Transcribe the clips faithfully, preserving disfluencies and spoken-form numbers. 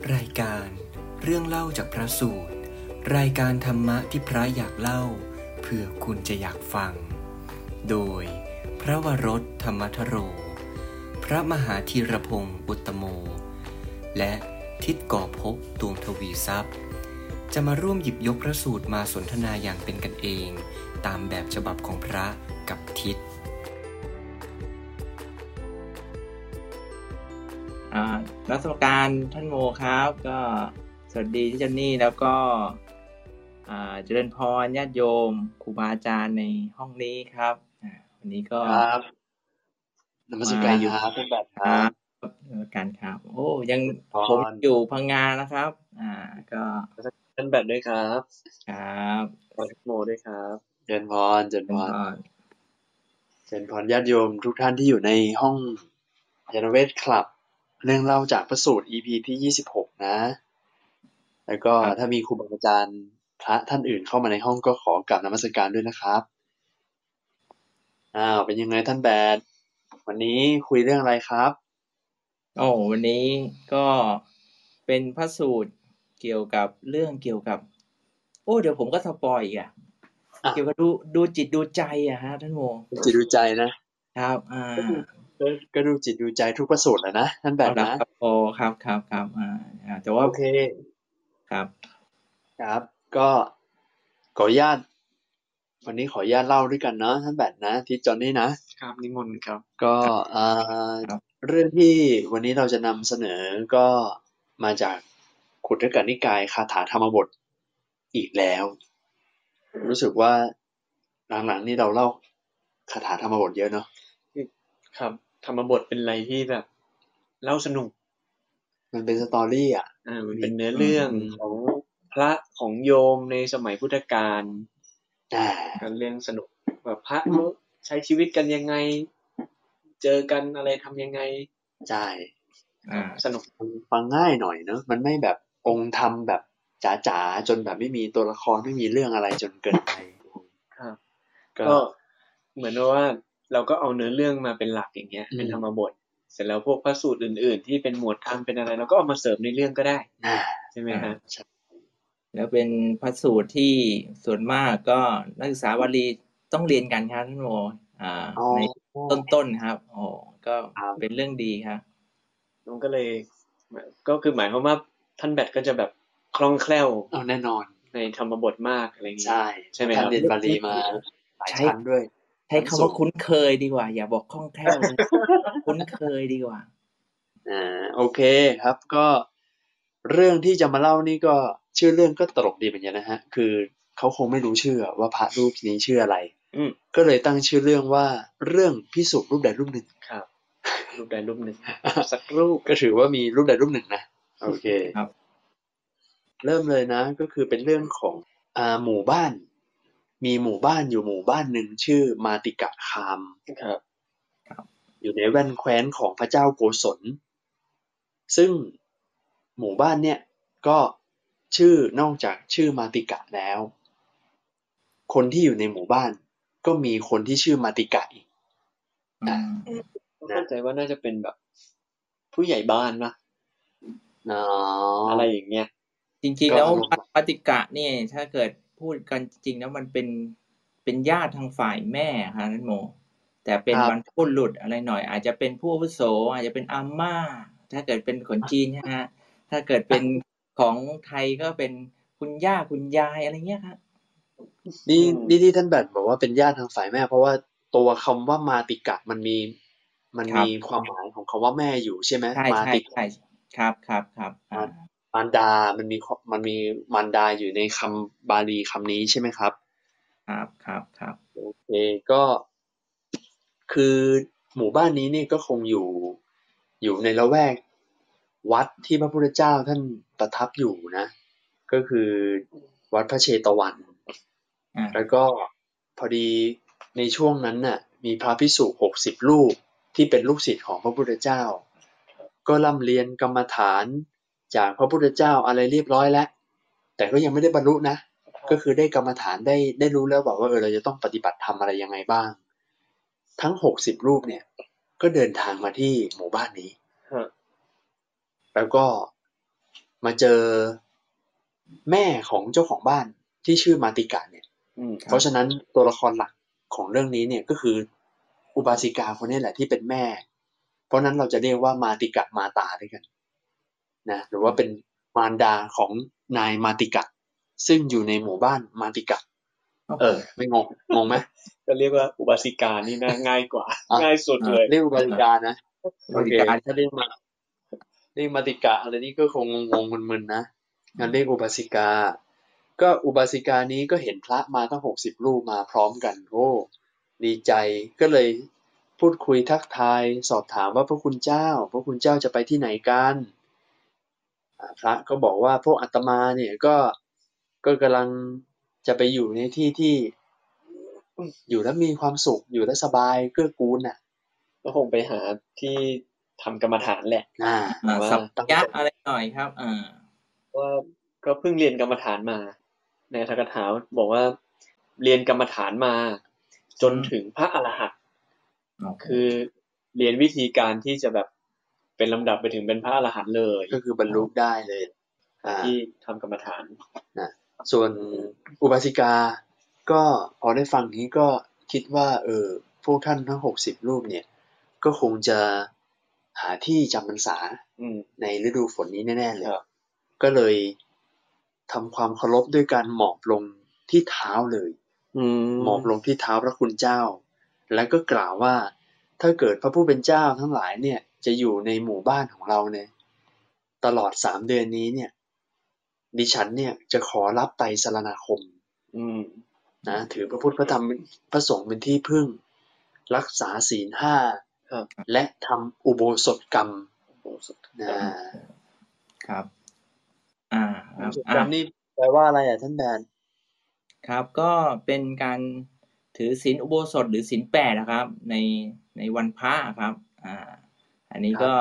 รายการเรื่องเล่าจากพระสูตรรายการธรรมะที่พระอยากเล่าเพื่อคุณจะอยากฟังโดยพระวรถธรรมทโรพระมหาธีรพงศ์อุตตโมและทิดก่อภพดวงทวีทรัพย์จะมาร่วมหยิบยกพระสูตรมาสนทนาอย่างเป็นกันเองตามแบบฉบับของพระกับทิดอ่ารัศการท่านโมครับก็สวัสดีที่เจนนี่แล้วก็อ่าเจริญพรญาติโยมครูบาอาจารย์ในห้องนี้ครับวันนี้ก็ครับนมัสการอยู่ครับเป็นแบบครับนมัสการครับโอ้ยังผมอยู่พังงานะครับอ่าก็เป็นแบบด้วยครับครับขอโมด้วยครับเจริญพรเจริญพรเจริญพรญาติโยมทุกท่านที่อยู่ในห้องญาณเวศก์คลับเรื่องเล่าจากพระสูตร อี พี ที่ยี่สิบหกนะแล้วก็ถ้ามีครูบาอาจารย์พระท่านอื่นเข้ามาในห้องก็ขอกราบนมัสการด้วยนะครับอ้าวเป็นยังไงท่านแบดวันนี้คุยเรื่องอะไรครับโอ้วันนี้ก็เป็นพระสูตรเกี่ยวกับเรื่องเกี่ยวกับโอ้เดี๋ยวผมก็สปอยอีกอ่ะเกี่ยวกับดูดูจิตดูใจอ่ะฮะท่านโมดูจิตดูใจนะครับอ่าก็ดูจิตดูใจทุกประสูตรแล้วนะท่านแบบนะโอ้ครับครับครับอ่าแต่ว่าโอเคครับครับก็ขออนุญาตวันนี้ขออนุญาตเล่าด้วยกันเนาะท่านแบบนะที่จอนนี่นะครับนิมนต์ครับก็อ่าเรื่องที่วันนี้เราจะนำเสนอก็มาจากขุททกนิกายคาถาธรรมบทอีกแล้วรู้สึกว่าหลังๆนี่เราเล่าคาถาธรรมบทเยอะเนาะครับธรรมบทเป็นอะไรที่แบบเล่าสนุกมันเป็นสตอรี่อ่ะอ่ามันเป็นเนื้อเรื่องของพระของโยมในสมัยพุทธกาลอ่าเป็นเรื่องสนุกแบบพระเขาใช้ชีวิตกันยังไงเจอกันอะไรทำยังไงใช่อ่าสนุกฟังง่ายหน่อยเนอะมันไม่แบบองค์ธรรมแบบจ๋าๆจนแบบไม่มีตัวละครไม่มีเรื่องอะไรจนเกินไปครับก็เหมือนว่าเราก็เอาเนื้อเรื่องมาเป็นหลักอย่างเงี้ยเป็นธรรมบทเสร็จแล้วพวกพระสูตรอื่นๆที่เป็นหมวดธรรมเป็นอะไรเราก็เอามาเสริมในเรื่องก็ได้ใช่ไหมฮะแล้วเป็นพระสูตรที่ส่วนมากก็นักศึกษาบาลีต้องเรียนกันครับท่านโมอ่าในต้นๆครับโอ้ก็เป็นเรื่องดีครับน้องก็เลยก็คือหมายความว่าท่านแบดก็จะแบบคล่องแคล่วเอาแน่นอนในธรรมบทมากอะไรอย่างเงี้ยใช่ใช่ไหมครับเรียนบาลีมาหลายชั้นด้วยใช้คำว่าคุ้นเคยดีกว่าอย่าบอกคล่องแคล่วคุ้นเคยดีกว่าอ่าโอเคครับก็เรื่องที่จะมาเล่านี่ก็ชื่อเรื่องก็ตลกดีเหมือนกันนะฮะคือเขาคงไม่รู้ชื่อว่าพระรูปนี้ชื่ออะไรก็เลยตั้งชื่อเรื่องว่าเรื่องภิกษุรูปใดรูปหนึ่งครับรูปใดรูปหนึ่งสักรูปก็ถือว่ามีรูปใดรูปหนึ่งนะโอเคครับเริ่มเลยนะก็คือเป็นเรื่องของอ่าหมู่บ้านมีหมู่บ้านอยู่หมู่บ้านหนึ่งชื่อมาติกะคามครับอยู่ในแว่นแคว้นของพระเจ้าโกศลซึ่งหมู่บ้านเนี่ยก็ชื่อนอกจากชื่อมาติกะแล้วคนที่อยู่ในหมู่บ้านก็มีคนที่ชื่อมาติกะอีกนะเข้าใจว่าน่าจะเป็นแบบผู้ใหญ่บ้านนะอะไรอย่างเงี้ยจริงๆแล้วมาติกะเนี่ยถ้าเกิดพูดกันจริงแล้วมันเป็นเป็นญาติทางฝ่ายแม่ฮะนั่นโมแต่เป็นบรรพบุรุษอะไรหน่อยอาจจะเป็นผู้อาวุโสอาจจะเป็นอาม่าถ้าเกิดเป็นคนจีนนะฮะถ้าเกิดเป็นของไทยก็เป็นคุณย่าคุณยายอะไรเงี้ยครับนี่นี่ที่ท่านแบดบอกว่าเป็นญาติทางฝ่ายแม่เพราะว่าตัวคำว่ามาติกะมันมีมันมีความหมายของคำว่าแม่อยู่ใช่ไหมมาติกะครับครับครับมารดามันมีมันมีมารดาอยู่ในคำบาลีคำนี้ใช่ไหมครับครับครับครับโอเคก็คือหมู่บ้านนี้เนี่ยก็คงอยู่อยู่ในละแวกวัดที่พระพุทธเจ้าท่านประทับอยู่นะก็คือวัดพระเชตวันแล้วก็พอดีในช่วงนั้นน่ะมีพระภิกษุหกสิบรูปที่เป็นลูกศิษย์ของพระพุทธเจ้าก็ร่ำเรียนกรรมฐานจากพระพุทธเจ้าอะไรเรียบร้อยแล้วแต่ก็ยังไม่ได้บรรลุนะก็คือได้กรรมฐานได้ได้รู้แล้วบอกว่าเออเราจะต้องปฏิบัติธรรมอะไรยังไงบ้างทั้งหกสิบรูปเนี่ยก็เดินทางมาที่หมู่บ้านนี้แล้วก็ มาเจอแม่ของเจ้าของบ้านที่ชื่อมาติกะเนี่ยเพราะฉะนั้นตัวละครหลักของเรื่องนี้เนี่ยก็คืออุบาสิกาคนนี้แหละที่เป็นแม่เพราะนั้นเราจะเรียกว่ามาติกะมาตาด้วยกันนะหรือว่าเป็นมารดาของนายมาติกะซึ่งอยู่ในหมู่บ้านมาติกะเออไม่งงงงไหมก็เรียกว่าอุบาสิกานี่นะง่ายกว่าง่ายสุดเลยเรียกอุบาสิกานะอุบาสิกาถ้าเรียกมาเรียกมาติกะอะไรนี่ก็คงงงมึนๆนะงั้นเรียกอุบาสิกาก็อุบาสิกานี้ก็เห็นพระมาตั้งหกสิบรูปมาพร้อมกันโอ้ดีใจก็เลยพูดคุยทักทายสอบถามว่าพระคุณเจ้าพระคุณเจ้าจะไปที่ไหนกันพระก็บอกว่าพวกอาตมาเนี่ยก็ก็กำลังจะไปอยู่ในที่ที่อยู่แล้วมีความสุขอยู่แล้วสบายเกื้อกูลน่ะก็คงไปหาที่ทำกรรมฐานแหละอ่าสัมปยัตอะไรหน่อยครับอ่าว่าก็เพิ่งเรียนกรรมฐานมาในอัตถกถาบอกว่าเรียนกรรมฐานมาจนถึงพระอรหันต์คือเรียนวิธีการที่จะแบบเป็นลำดับไปถึงเป็นพระอรหันต์เลยก็คือบรรลุได้เลยที่ทำกรรมฐานนะส่วนอุบาสิกาก็พอได้ฟังนี้ก็คิดว่าเออพวกท่านทั้งหกสิบรูปเนี่ยก็คงจะหาที่จำพรรษาในฤดูฝนนี้แน่ๆเลยก็เลยทำความเคารพด้วยการหมอบลงที่เท้าเลยหมอบลงที่เท้าพระคุณเจ้าแล้วก็กล่าวว่าถ้าเกิดพระผู้เป็นเจ้าทั้งหลายเนี่ยจะอยู่ในหมู่บ้านของเราเนี่ยตลอดสามเดือนนี้เนี่ยดิฉันเนี่ยจะขอรับไตรสรณคมนะถือพระพุทธพระธรรมพระสงฆ์เป็นที่พึ่งรักษาศีลห้าและทำอุโบสถกรรมนะครับอ่าครับกรรมนี่แปลว่าอะไรอ่ะท่านแดนครับก็เป็นการถือศีลอุโบสถหรือศีลแปดนะครับในในวันพระครับอ่าอันนี้ก็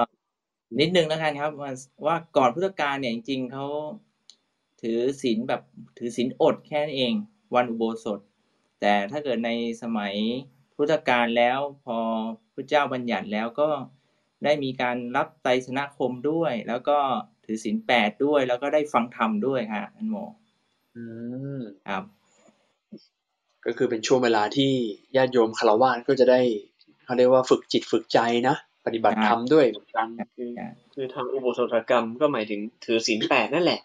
นิดนึงแล้วกันครับว่าก่อนพุทธกาลเนี่ยจริงๆเขาถือศีลแบบถือศีลอดแค่นั้นเองวันอุโบสถแต่ถ้าเกิดในสมัยพุทธกาลแล้วพอพระเจ้าบัญญัติแล้วก็ได้มีการรับไตรสรณคมด้วยแล้วก็ถือศีลแปดด้วยแล้วก็ได้ฟังธรรมด้วยฮะอันโมอืมครับก็คือเป็นช่วงเวลาที่ญาติโยมฆราวาสก็จะได้เขาเรียกว่าฝึกจิตฝึกใจนะปฏิบัติธรรมด้วยเหมือนกันคือคือทางอุโบสถกรรมก็หมายถึงถือศีลแปดนั่นแหละ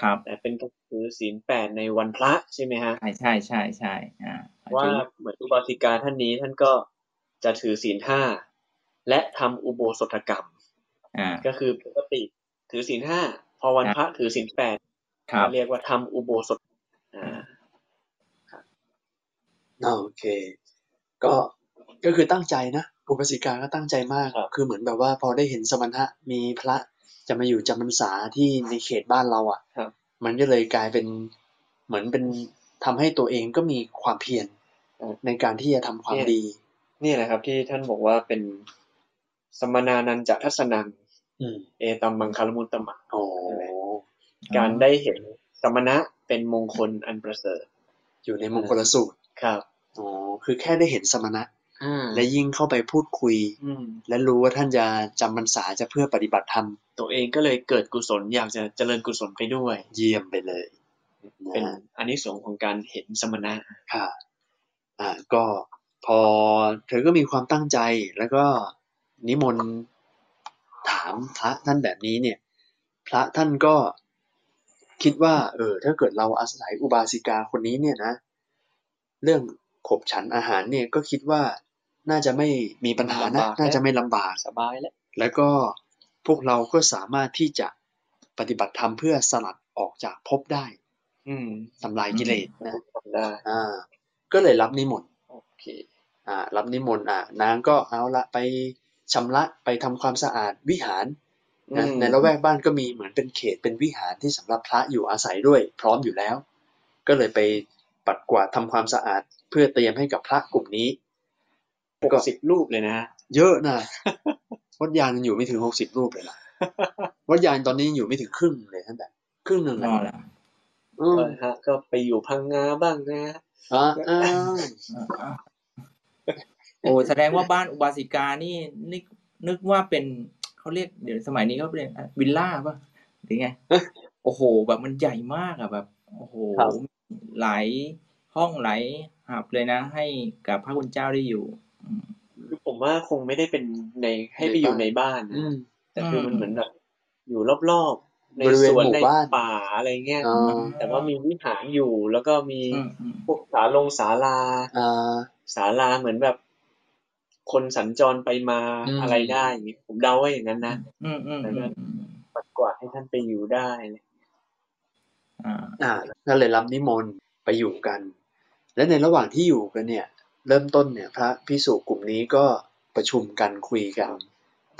ครับแต่เป็นถือศีลแปดในวันพระใช่ไหมฮะใช่ใช่ใช่อ่าว่าเหมือนอุบาสิกาท่านนี้ท่านก็จะถือศีลห้าและทำอุโบสถกรรมอ่าก็คือปกติถือศีลห้าพอวันพระถือศีลแปดเรียกว่าทำอุโบสถอ่าโอเคก็ก็คือตั้งใจนะอุบาสิกาก็ตั้งใจมากคือเหมือนแบบว่าพอได้เห็นสมณะมีพระจะมาอยู่จำพรรษาที่ในเขตบ้านเราอ่ะมันก็เลยกลายเป็นเหมือนเป็นทำให้ตัวเองก็มีความเพียรในการที่จะทำความดีนี่แหละครับที่ท่านบอกว่าเป็นสมณานันจะทัศนังเอตัมมังคารมุตตมะโอ้การได้เห็นสมณะเป็นมงคลอันประเสริฐอยู่ในมงคลสูตรครับอ๋อคือแค่ได้เห็นสมณะและยิ่งเข้าไปพูดคุยและรู้ว่าท่านจะจำพรรษาจะเพื่อปฏิบัติธรรมตัวเองก็เลยเกิดกุศลอยากจะเจริญกุศลไปด้วยเยี่ยมไปเลยเป็นอานิสงส์ของการเห็นสมณะค่ะอ่าก็พอเธอก็มีความตั้งใจแล้วก็นิมนต์ถามพระท่านแบบนี้เนี่ยพระท่านก็คิดว่าเออถ้าเกิดเราอาศัยอุบาสิกาคนนี้เนี่ยนะเรื่องขบฉันอาหารเนี่ยก็คิดว่าน่าจะไม่มีปัญหานะน่าจะไม่ลำบากสบายแล้วแล้วก็พวกเราก็สามารถที่จะปฏิบัติธรรมเพื่อสลัดออกจากภพได้ทำลายกิเลสนะอ่าก็เลยรับนิมนต์โอเคอ่ารับนิมนต์อ่ะนางก็เอาละไปชำระไปทำความสะอาดวิหารนะในละแวกบ้านก็มีเหมือนเป็นเขตเป็นวิหารที่สำหรับพระอยู่อาศัยด้วยพร้อมอยู่แล้วก็เลยไปปัดกวาดทำความสะอาดเพื่อเตรียมให้กับพระกลุ่มนี้หกสิบรูปเลยนะฮะเยอะนะวัดยานยังอยู่ไม่ถึงหกสิบรูปเลยล่ะวัดยานตอนนี้อยู่ไม่ถึงครึ่งเลยท่านแบบครึ่งนึงแล้วอือฮะก็ไปอยู่พังงาบ้างนะอ๋อโอ้แสดงว่าบ้านอุบาสิกานี่นึกว่าเป็นเค้าเรียกเดี๋ยวสมัยนี้เค้าเรียกวิลล่าป่ะ หรือไงโอ้โหแบบมันใหญ่มากอะแบบโอ้โหหลายห้องหลายหับเลยนะให้กับพระคุณเจ้าได้อยู่คือผมว่าคงไม่ได้เป็นในให้ไปอยู่ในบ้านแต่คือมันเหมือนแบบอยู่รอบๆในสวนในป่าอะไรเงี้ยแต่ว่ามีวิหารอยู่แล้วก็มีพวกศาลงศาลาศาลาเหมือนแบบคนสัญจรไปมาอะไรได้อย่างนี้ผมเดาว่าอย่างนั้นนะแล้วก็ปัดกวาดให้ท่านไปอยู่ได้อ่าอ่าก็เลยรับนิมนต์ไปอยู่กันและในระหว่างที่อยู่กันเนี่ยเริ่มต้นเนี่ยพระภิกษุกลุ่มนี้ก็ประชุมกันคุยกัน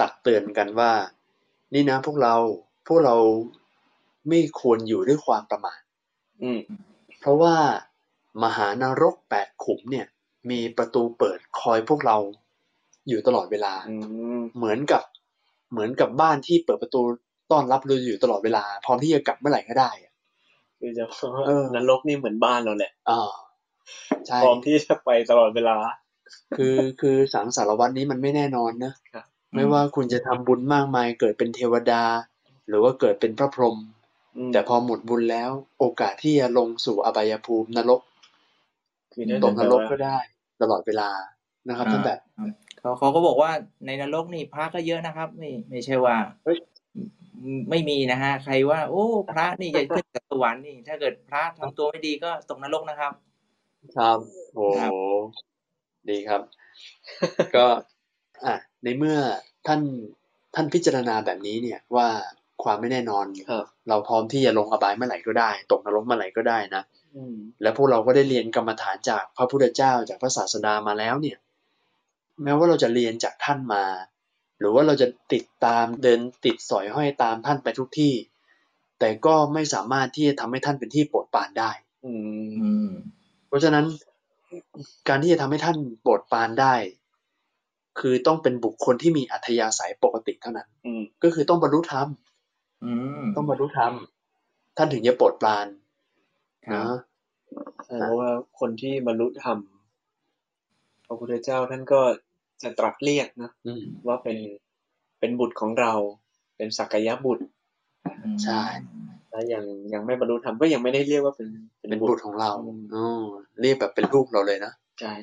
ตักเตือนกันว่านี่นะพวกเราพวกเราไม่ควรอยู่ด้วยความประมาทอืมเพราะว่ามหานรกแปดขุมเนี่ยมีประตูเปิดคอยพวกเราอยู่ตลอดเวลาเหมือนกับเหมือนกับบ้านที่เปิดประตูต้อนรับเราอยู่ตลอดเวลาพร้อมที่จะกลับเมื่อไหร่ก็ได้คือนรกนี่เหมือนบ้านเราแหละอ่าใช่พร้อมที่จะไปตลอดเวลาคือคือสังสารวัฏนี้มันไม่แน่นอนนะไม่ว่าคุณจะทำบุญมากมายเกิดเป็นเทวดาหรือว่าเกิดเป็นพระพรหมแต่พอหมดบุญแล้วโอกาสที่จะลงสู่อบายภูมินรกตกนรกก็ได้ตลอดเวลานะครับท่านแบบเขาเขาก็บอกว่าในนรกนี่พระก็เยอะนะครับไม่ไม่ใช่ว่าไม่มีนะฮะใครว่าโอ้พระนี่จะขึ้นสวรรค์นี่ถ้าเกิดพระทำตัวไม่ดีก็ตกนรกนะครับครับโอ้ดีครับก็อ่ะในเมื่อท่านท่านพิจารณาแบบนี้เนี่ยว่าความไม่แน่นอนเราพร้อมที่จะลงอบายเมื่อไหร่ก็ได้ตกนรกเมื่อไหร่ก็ได้นะแล้วพวกเราก็ได้เรียนกรรมฐานจากพระพุทธเจ้าจากพระศาสดามาแล้วเนี่ยแม้ว่าเราจะเรียนจากท่านมาหรือว่าเราจะติดตามเดินติดสอยห้อยตามท่านไปทุกที่แต่ก็ไม่สามารถที่จะทำให้ท่านเป็นที่โปรดปรานได้เพราะฉะนั้นการที่จะทำให้ท่านโปรดปรานได้คือต้องเป็นบุคคลที่มีอัธยาศัยปกติเท่านั้นก็คือต้องบรรลุธรรมต้องบรรลุธรรมท่านถึงจะโปรดปรานนะเพราะว่าคนที่บรรลุธรรมพระพุทธเจ้าท่านก็จะตรัสเรียกนะว่าเป็นเป็นบุตรของเราเป็นสักยบุตรใช่แล้วยังยังไม่บรรลุธรรมก็ยังไม่ได้เรียกว่าเป็นเป็นบุตรของเราอ๋อเรียกแบบเป็นลูกเราเลยนะใช่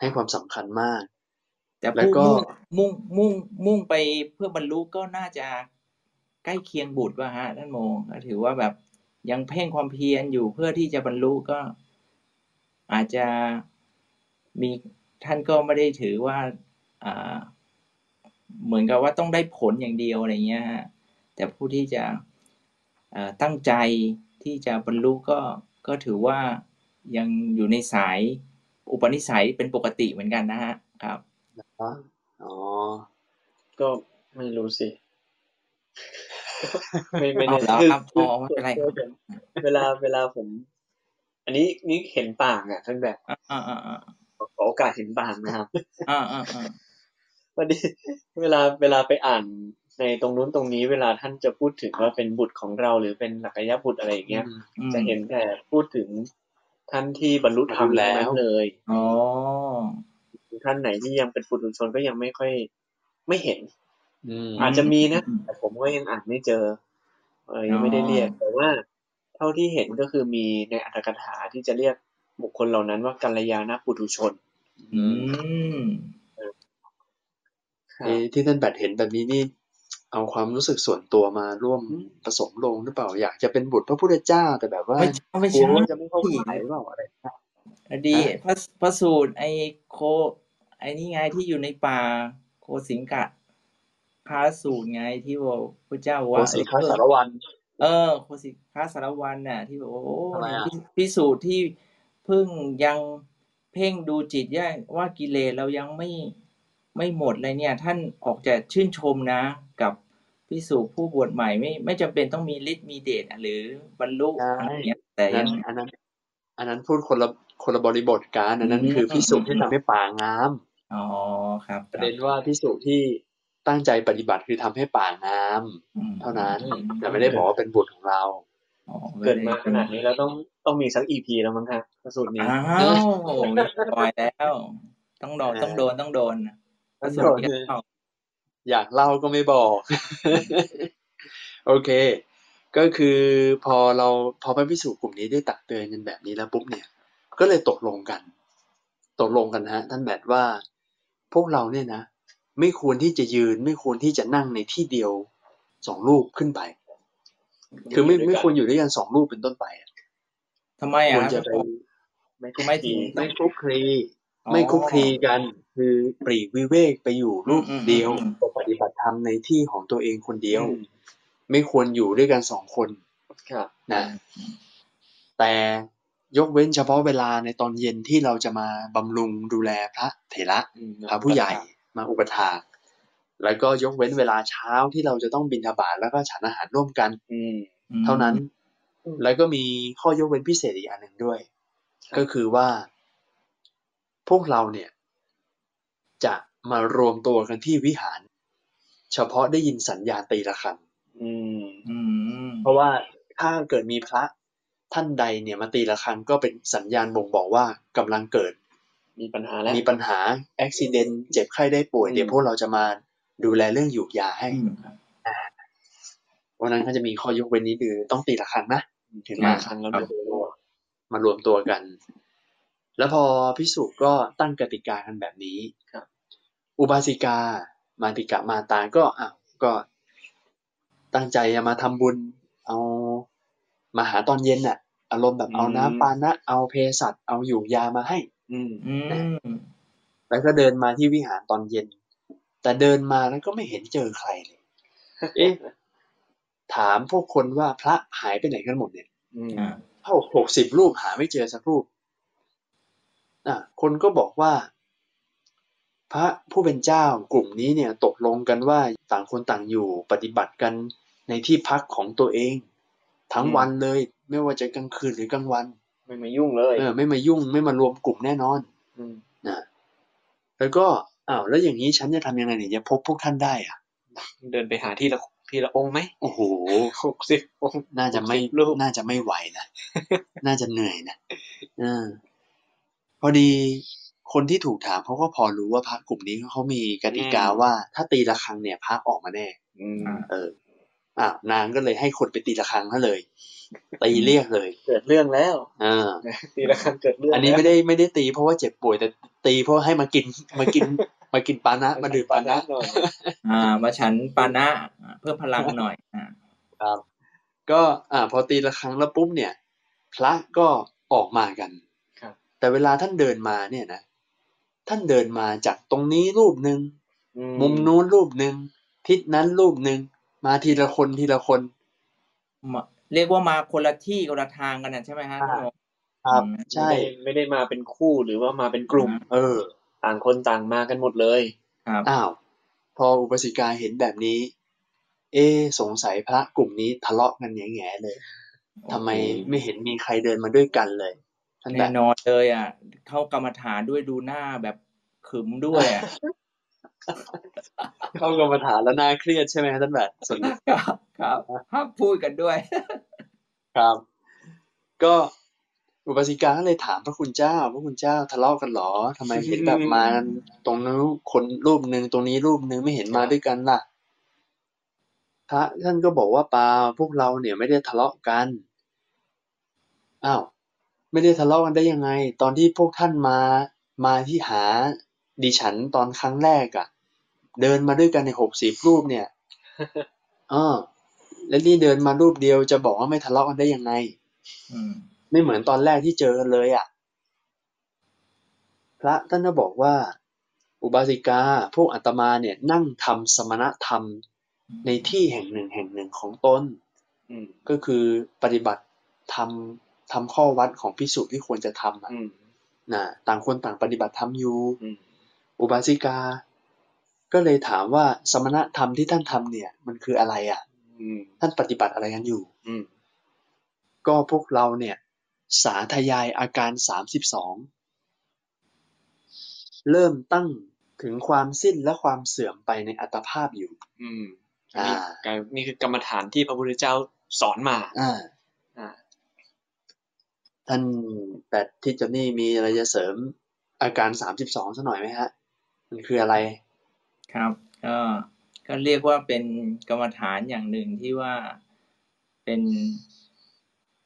ให้ความสำคัญมากแต่แล้วก็มุ่งมุ่งมุ่งไปเพื่อบรรลุก็น่าจะใกล้เคียงบุตรว่าฮะท่านโมถือว่าแบบยังเพ่งความเพียรอยู่เพื่อที่จะบรรลุก็อาจจะมีท่านก็ไม่ได้ถือว่าเหมือนกับว่าต้องได้ผลอย่างเดียวอะไรเงี้ยฮะแต่ผู้ที่จะตั้งใจที่จะบรรลุก็ก็ถือว่ายังอยู่ในสายอุปนิสัยเป็นปกติเหมือนกันนะฮะครับอ๋อก็ไม่รู้สิไม่ไม่ได้ครับอ๋อไม่เป็นไรเวลาเวลาผมอันนี้นี่เห็นต่างอ่ะท่านแบบอ่าๆขอโอกาสเห็นบ้างนะครับอ่าอ่าอ่าพอดีเวลาเวลาไปอ่านในตรงนู้นตรงนี้เวลาท่านจะพูดถึงว่าเป็นบุตรของเราหรือเป็นสักยบุตรอะไรอย่างเงี้ยจะเห็นแต่พูดถึงท่านที่บรรลุธรรมแล้วเลยอ๋อท่านไหนที่ยังเป็นปุถุชนก็ยังไม่ค่อยไม่เห็นอาจจะมีนะแต่ผมก็ยังอ่านไม่เจอเออยังไม่ได้เรียกแต่ว่าเท่าที่เห็นก็คือมีในอรรถกถาที่จะเรียกบุคคลเหล่านั้นว่ากัลยาณปุถุชนอืมที่ท่านแบบเห็นแบบนี้นี่เอาความรู้สึกส่วนตัวมาร่วมผสมลงหรือเปล่าอยากจะเป็นบุตรพระพุทธเจ้าแต่แบบว่าไม่ใช่จะไม่เข้าใจหรือเปล่าอะไรอดีตพระสูตรไอโคไอนี่ไงที่อยู่ในป่าโคสิงกะพระสูตรไงที่ว่าพระเจ้าว่าโคสิงคสารวันเออโคสิงคสารวันน่ะที่บอกว่าโอ้พิสูจน์ที่เพิ่งยังเพ่งดูจิตแยกว่ากิเลสเรายังไม่ไม่หมดเลยเนี่ยท่านออกจะชื่นชมนะกับภิกษุผู้บวชใหม่ไม่ไม่จำเป็นต้องมีฤทธิ์มีเดชหรือบรรลุอะไรเงี้ยแต่อันนั้นอันนั้นพูดคนละคนละบริบทกันอันนั้นคือภิกษุที่ทำให้ป่างามอ๋อครับประเด็นว่าภิกษุที่ตั้งใจปฏิบัติคือทำให้ป่างามเท่านั้นแต่ไม่ได้บอกว่าเป็นบุตรของเราเกิดมาขนาดนี้แล้วต้องต้องมีสัก อี พี แล้วมั้งครับกระสุนนี้อ้าวปล่อยแล้วต้องโดนต้องโดนต้องโดนกระสุนอยากเล่าก็ไม่บอก โอเคก็คือพอเราพอพระภิกษุกลุ่มนี้ได้ตักเตือนกันแบบนี้แล้วปุ๊บเนี่ยก็เลยตกลงกันตกลงกันฮะท่านแบดว่าพวกเราเนี่ยนะไม่ควรที่จะยืนไม่ควรที่จะนั่งในที่เดียวสองรูปขึ้นไปคือไม่ไม่ควรอยู่ด้วยกันสองรูปเป็นต้นไปทำไมอ่ะควรจะไปไม่คุกคีไม่คุกคีไม่คุกคีกันคือปรีกวิเวกไปอยู่รูปเดียวปฏิบัติธรรมในที่ของตัวเองคนเดียวไม่ควรอยู่ด้วยกันสองคนนะแต่ยกเว้นเฉพาะเวลาในตอนเย็นที่เราจะมาบำรุงดูแลพระเถระพระผู้ใหญ่มาอุปถากแล้วก็ยกเว้นเวลาเช้าที่เราจะต้องบิณฑบาตแล้วก็ฉันอาหารร่วมกันเท่านั้นแล้วก็มีข้อยกเว้นพิเศษอีกอันหนึ่งด้วยก็คือว่าพวกเราเนี่ยจะมารวมตัวกันที่วิหารเฉพาะได้ยินสัญญาณตีระฆังเพราะว่าถ้าเกิดมีพระท่านใดเนี่ยมาตีระฆังก็เป็นสัญญาณบ่งบอกว่ากำลังเกิดมีปัญหาแล้วมีปัญหาอุบัติเหตุเจ็บไข้ได้ป่วยเดี๋ยวพวกเราจะมาดูแลเรื่องอยู่ยาให้วันนั้นก็จะมีข้อยกเว้นนี้คือต้องตีระฆังนะถึงมาครั้งแล้วมารวมตัวกันแล้วพอภิกษุก็ตั้งกติกากันแบบนี้อุบาสิกามาติกะมาตาก็อ้าวก็ตั้งใจจะมาทำบุญเอามาหาตอนเย็นน่ะอารมณ์แบบเอาน้ำปานะเอาเภสัชเอาอยู่ยามาให้แล้วก็เดินมาที่วิหารตอนเย็นแต่เดินมาแล้วก็ไม่เห็นเจอใครเลยเอ๊ะถามพวกคนว่าพระหายไปไหนกันหมดเนี่ยเท่าหกสิบรูปหาไม่เจอสักรูปอ่ะคนก็บอกว่าพระผู้เป็นเจ้ากลุ่มนี้เนี่ยตกลงกันว่าต่างคนต่างอยู่ปฏิบัติกันในที่พักของตัวเองทั้งวันเลยไม่ว่าจะกลางคืนหรือกลางวันไม่มายุ่งเลยเออไม่มายุ่งไม่มารวมกลุ่มแน่นอนนะแล้วก็อ้าวแล้วอย่างนี้ฉันจะทำยังไงเนี่ยจะพบพวกท่านได้อ่ะเดินไปหาที่ละที่ละองค์ไหมโอ้โหหกสิบองค์น่าจะไม่น่าจะไม่ไหวนะน่าจะเหนื่อยนะอ่าพอดีคนที่ถูกถามเขาก็พอรู้ว่าพระกลุ่มนี้เขามีกติกาว่าถ้าตีระฆังเนี่ยพระออกมาแน่เอออ่ะนางก็เลยให้คนไปตีระฆังเขาเลยตีเรียกเลยเกิดเรื่องแล้วอ่าตีระฆังเกิดเรื่องอันนี้ไม่ได้ไม่ได้ตีเพราะว่าเจ็บป่วยแต่ตีเพราะให้มากินมากินมากินปานะมาดื่มปานะหน่อยอ่ามาฉันปานะเพิ่มพลังหน่อยอ่าครับก็อ่าพอตีระฆังแล้วปุ๊บเนี่ยพระก็ออกมากันครับแต่เวลาท่านเดินมาเนี่ยนะท่านเดินมาจากตรงนี้รูปนึงมุมนู้นรูปนึงทิศนั้นรูปนึงมาทีละคนทีละคนเรียกว่ามาคนละที่คนละทางกันน่ะใช่มั้ยฮะครับใช่ไม่ได้มาเป็นคู่หรือว่ามาเป็นกลุ่มเออต่างคนต่างมากันหมดเลยครับอ้าวพออุปสิกาเห็นแบบนี้เอ๊สงสัยพระกลุ่มนี้ทะเลาะกันแง่ๆเลยทำไมไม่เห็นมีใครเดินมาด้วยกันเลยแน่นอนเลยอ่ะเข้ากรรมฐานด้วยดูหน้าแบบขรึมด้วยอ่ะเข้ากรรมฐานแล้วน่าเครียดใช่ไหมครับท่านแบบสนครับครับห้ามพูดกันด้วยครับก็อุบาสิกาก็เลยถามพระคุณเจ้าพระคุณเจ้าทะเลาะกันหรอทำไมเห็นแบบมาตรงนู้นคนรูปนึงตรงนี้รูปนึงไม่เห็นมาด้วยกันล่ะพระท่านก็บอกว่าเปล่าพวกเราเนี่ยไม่ได้ทะเลาะกันอ้าวไม่ได้ทะเลาะกันได้ยังไงตอนที่พวกท่านมามาที่หาดิฉันตอนครั้งแรกอ่ะเดินมาด้วยกันในหกสิบรูปเนี่ยเออแล้วนี่เดินมารูปเดียวจะบอกว่าไม่ทะเลาะกันได้ยังไงไม่เหมือนตอนแรกที่เจอกันเลยอ่ะพระท่านก็บอกว่าอุบาสิกาพวกอาตมาเนี่ยนั่งทำสมณธรรมในที่แห่งหนึ่งแห่งหนึ่งของตนก็คือปฏิบัติธรรมทำข้อวัดของภิกษุที่ควรจะทำอ่ะนะต่างคนต่างปฏิบัติธรรมอยู่อุบาสิกาก็เลยถามว่าสมณธรรมที่ท่านทำเนี่ยมันคืออะไรอ่ะท่านปฏิบัติอะไรกันอยู่ก็พวกเราเนี่ยสาธยายอาการสามสิบสองเริ่มตั้งถึงความสิ้นและความเสื่อมไปในอัตภาพอยู่อ่านี่คือกรรมฐานที่พระพุทธเจ้าสอนมาอ่าท่านแต่ที่เจ้านี่มีอะไรจะเสริมอาการสามสิบสองสักหน่อยไหมฮะมันคืออะไรครับก็ ก็เรียกว่าเป็นกรรมฐานอย่างหนึ่งที่ว่าเป็น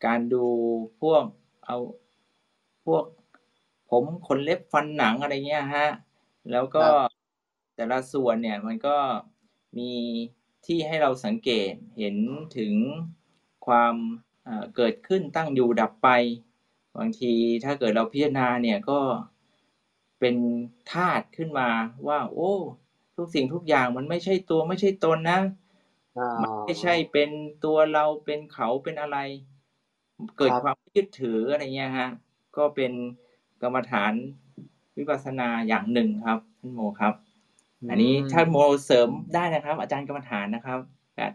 การดูพวกเอาพวกผมขนเล็บฟันหนังอะไรเงี้ยฮะแล้วก็แต่ละส่วนเนี่ยมันก็มีที่ให้เราสังเกตเห็นถึงความเกิดขึ้นตั้งอยู่ดับไปบางทีถ้าเกิดเราพิจารณาเนี่ยก็เป็นธาตุขึ้นมาว่าโอ้ทุกสิ่งทุกอย่างมันไม่ใช่ตัวไม่ใช่ตนนะมันไม่ใช่เป็นตัวเราเป็นเขาเป็นอะไรเกิดความยึดถืออะไรเงี้ยฮะก็เป็นกรรมฐานวิปัสสนาอย่างหนึ่งครับท่านโมครับอันนี้ท่านโมเสริมได้นะครับอาจารย์กรรมฐานนะครับ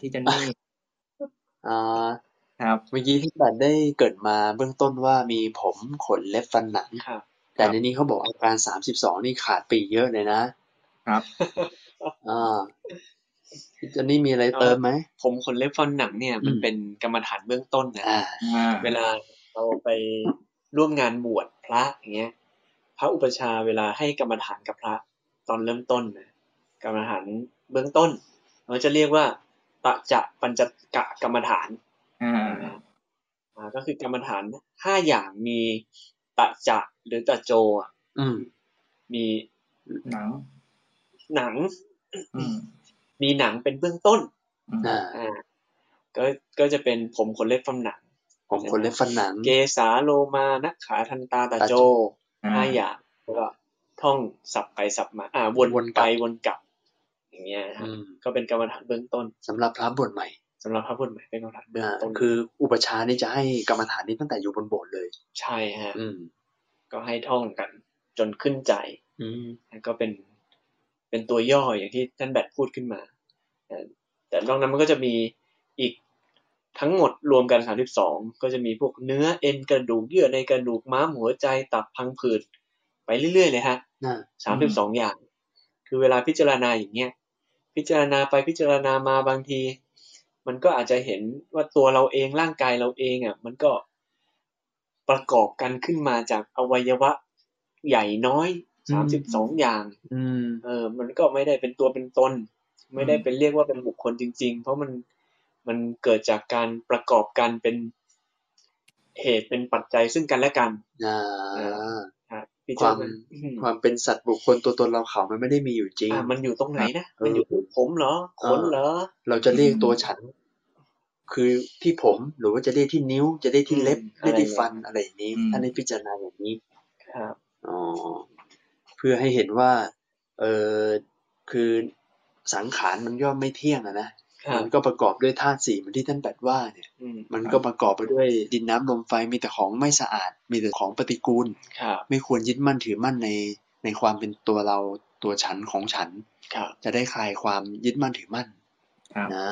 ที่จะนี่อ่าครับเมื่อกี้ที่บัดได้เกิดมาเบื้องต้นว่ามีผมขนเล็บฟันหนังครับแต่ในนี้เขาบอกอาการสามสิบสองนี่ขาดปีเยอะเลยนะครับอ่าพี่จันนี่มีอะไรเติมไหมผมขนเล็บฟันหนังเนี่ยมันเป็นกรรมฐานเบื้องต้นนะเวลาเราไปร่วมงานบวชพระอย่างเงี้ยพระอุปชาเวลาให้กรรมฐานกับพระตอนเริ่มต้นนะกรรมฐานเบื้องต้นเราจะเรียกว่าตะจะปัญจกะกรรมฐานอ่าก็คือกรรมฐานห้าอย่างมีตะจะหรือตะโจอ่ะมีหนังหนังมีหนังเป็นเบื้องต้นอ่าก็ก็จะเป็นผมขนเล็บฟันหนังผมขนเล็บฟันหนังเกสาโลมานักขาทันตาตะโจห้าอย่างก็ท่องสับไปสับมาอ่าวนไปวนกลับอย่างเงี้ยก็เป็นกรรมฐานเบื้องต้นสำหรับพระบวชใหม่สำหรับพระบวชใหม่เป็นกรรมฐานเบื้องต้นคืออุปชานี่จะให้กรรมฐานนี้ตั้งแต่อยู่บนโบสถ์เลยใช่ฮะก็ให้ท่องกันจนขึ้นใจก็เป็นเป็นตัวย่ออย่างที่ท่านแบดพูดขึ้นมาแต่นอกนั้นมันก็จะมีอีกทั้งหมดรวมกันสามสิบสองก็จะมีพวกเนื้อเอ็นกระดูกเยื่อในกระดูกม้ามหัวใจตับพังผืดไปเรื่อยๆเลยฮะสามสิบสองอย่างคือเวลาพิจารณาอย่างเงี้ยพิจารณาไปพิจารณามาบางทีมันก็อาจจะเห็นว่าตัวเราเองร่างกายเราเองอ่ะมันก็ประกอบกันขึ้นมาจากอวัยวะใหญ่น้อยสามสิบสองอย่างเออมันก็ไม่ได้เป็นตัวเป็นตนไม่ได้เป็นเรียกว่าเป็นบุคคลจริงๆเพราะมันมันเกิดจากการประกอบกันเป็นเหตุเป็นปัจจัยซึ่งกันและกันความความเป็นสัตว์บุคคลตัวตนเราเขามันไม่ได้มีอยู่จริงมันอยู่ตรงไหนนะมันอยู่ที่ผมเหรอขนเหรอเราจะเรียกตัวฉันคือที่ผมหรือว่าจะเรียกที่นิ้วจะเรียกที่เล็บเรียกที่ฟันอะไรอย่างนี้ท่านได้พิจารณาอย่างนี้ครับอ๋อเพื่อให้เห็นว่าเออคือสังขารมันย่อมไม่เที่ยงอะนะมันก็ประกอบด้วยธาตุสี่เหมือนที่ท่านแปดว่าเนี่ยมันก็ประกอบไปด้วยดินน้ำลมไฟมีแต่ของไม่สะอาดมีแต่ของปฏิกูลไม่ควรยึดมั่นถือมั่นในในความเป็นตัวเราตัวฉันของฉันจะได้คลายความยึดมั่นถือมั่นนะ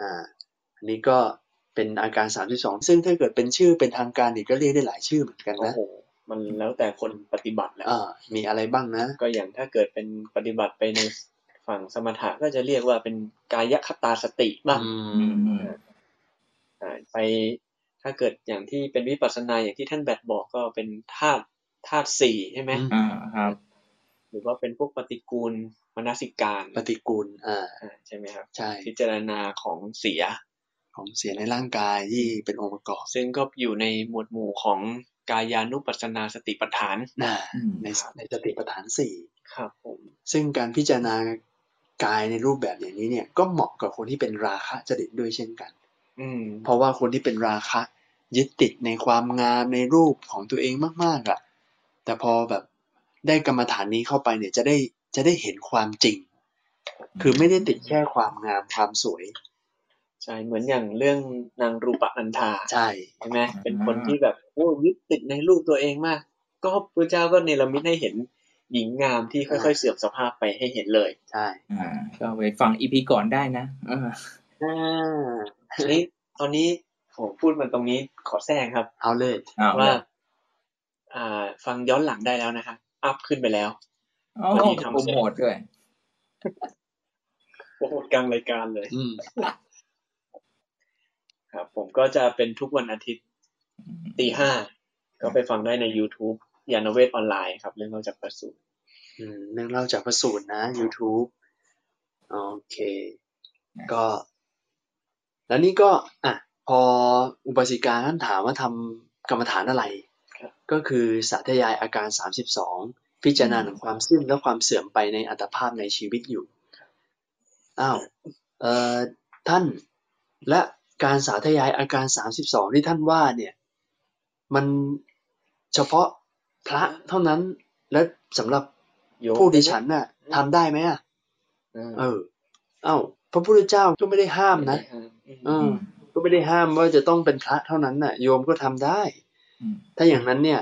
อ่าอันนี้ก็เป็นอาการสามที่สองซึ่งถ้าเกิดเป็นชื่อเป็นทางการอีกก็เรียกได้หลายชื่อเหมือนกันนะมันแล้วแต่คนปฏิบัติแล้วมีอะไรบ้างนะก็อย่างถ้าเกิดเป็นปฏิบัติไปในฝั่งสมถะก็จะเรียกว่าเป็นกายคตาสติบ้างไปถ้าเกิดอย่างที่เป็นวิปัสสนาอย่างที่ท่านแบดบอกก็เป็นธาตุธาตุสี่ใช่ไหมอ่าครับหรือว่าเป็นพวกปฏิกูลมนสิการปฏิกูลอ่าใช่ไหมครับใช่พิจารณาของเสียของเสียในร่างกายที่เป็นองค์ประกอบซึ่งก็อยู่ในหมวดหมู่ของกายานุปัสสนาสติปัฏฐานในในสติปัฏฐานสี่ครับผมซึ่งการพิจารณากายในรูปแบบอย่างนี้เนี่ยก็เหมาะกับคนที่เป็นราคะจริตด้วยเช่นกันเพราะว่าคนที่เป็นราคะยึดติดในความงามในรูปของตัวเองมากๆอ่ะแต่พอแบบได้กรรมฐานนี้เข้าไปเนี่ยจะได้จะได้เห็นความจริงคือไม่ได้ติดแค่ความงามความสวยใช่เหมือนอย่างเรื่องนางรูปะนันทาใช่ใช่ไหมเป็นคนที่แบบโอ้ยึดติดในรูปตัวเองมากก็พระเจ้าก็เนรมิตให้เห็นหญิงงามที่ค่อยๆเสื่อมสภาพไปให้เห็นเลยใช่ก็ไปฟังอีพีก่อนได้นะอ่าทีนี้ตอนนี้ผมพูดมาตรงนี้ขอแทรกครับเอาเลยว่าอ่าฟังย้อนหลังได้แล้วนะครับอัพขึ้นไปแล้ววันนี้ทำโปรโมทด้วยโปรโมทกลางรายการเลยครับผมก็จะเป็นทุกวันอาทิตย์ตีห้าก็ไปฟังได้ใน YouTube ญาณเวศก์ออนไลน์ครับเรื่องเล่าจากพระสูตรเรื่องเล่าจากพระสูตรนะ YouTube โอเคก็แล้วนี่ก็อ่ะพออุบาสิกาท่านถามว่าทำกรรมฐานอะไรก็คือสาธยายอาการสามสิบสองพิจารณาถึงความสิ้นและความเสื่อมไปในอัตภาพในชีวิตอยู่อ้าวเอ่อท่านและการสาธยายอาการสามสิบสองที่ท่านว่าเนี่ยมันเฉพาะพระเท่านั้นและสำหรับผู้ดิฉันน่ะทำได้ไหมอ่ะเออเอ้าพระพุทธเจ้าก็ไม่ได้ห้ามนะเออก็ไม่ได้ห้ามว่าจะต้องเป็นพระเท่านั้นน่ะโยมก็ทำได้ถ้าอย่างนั้นเนี่ย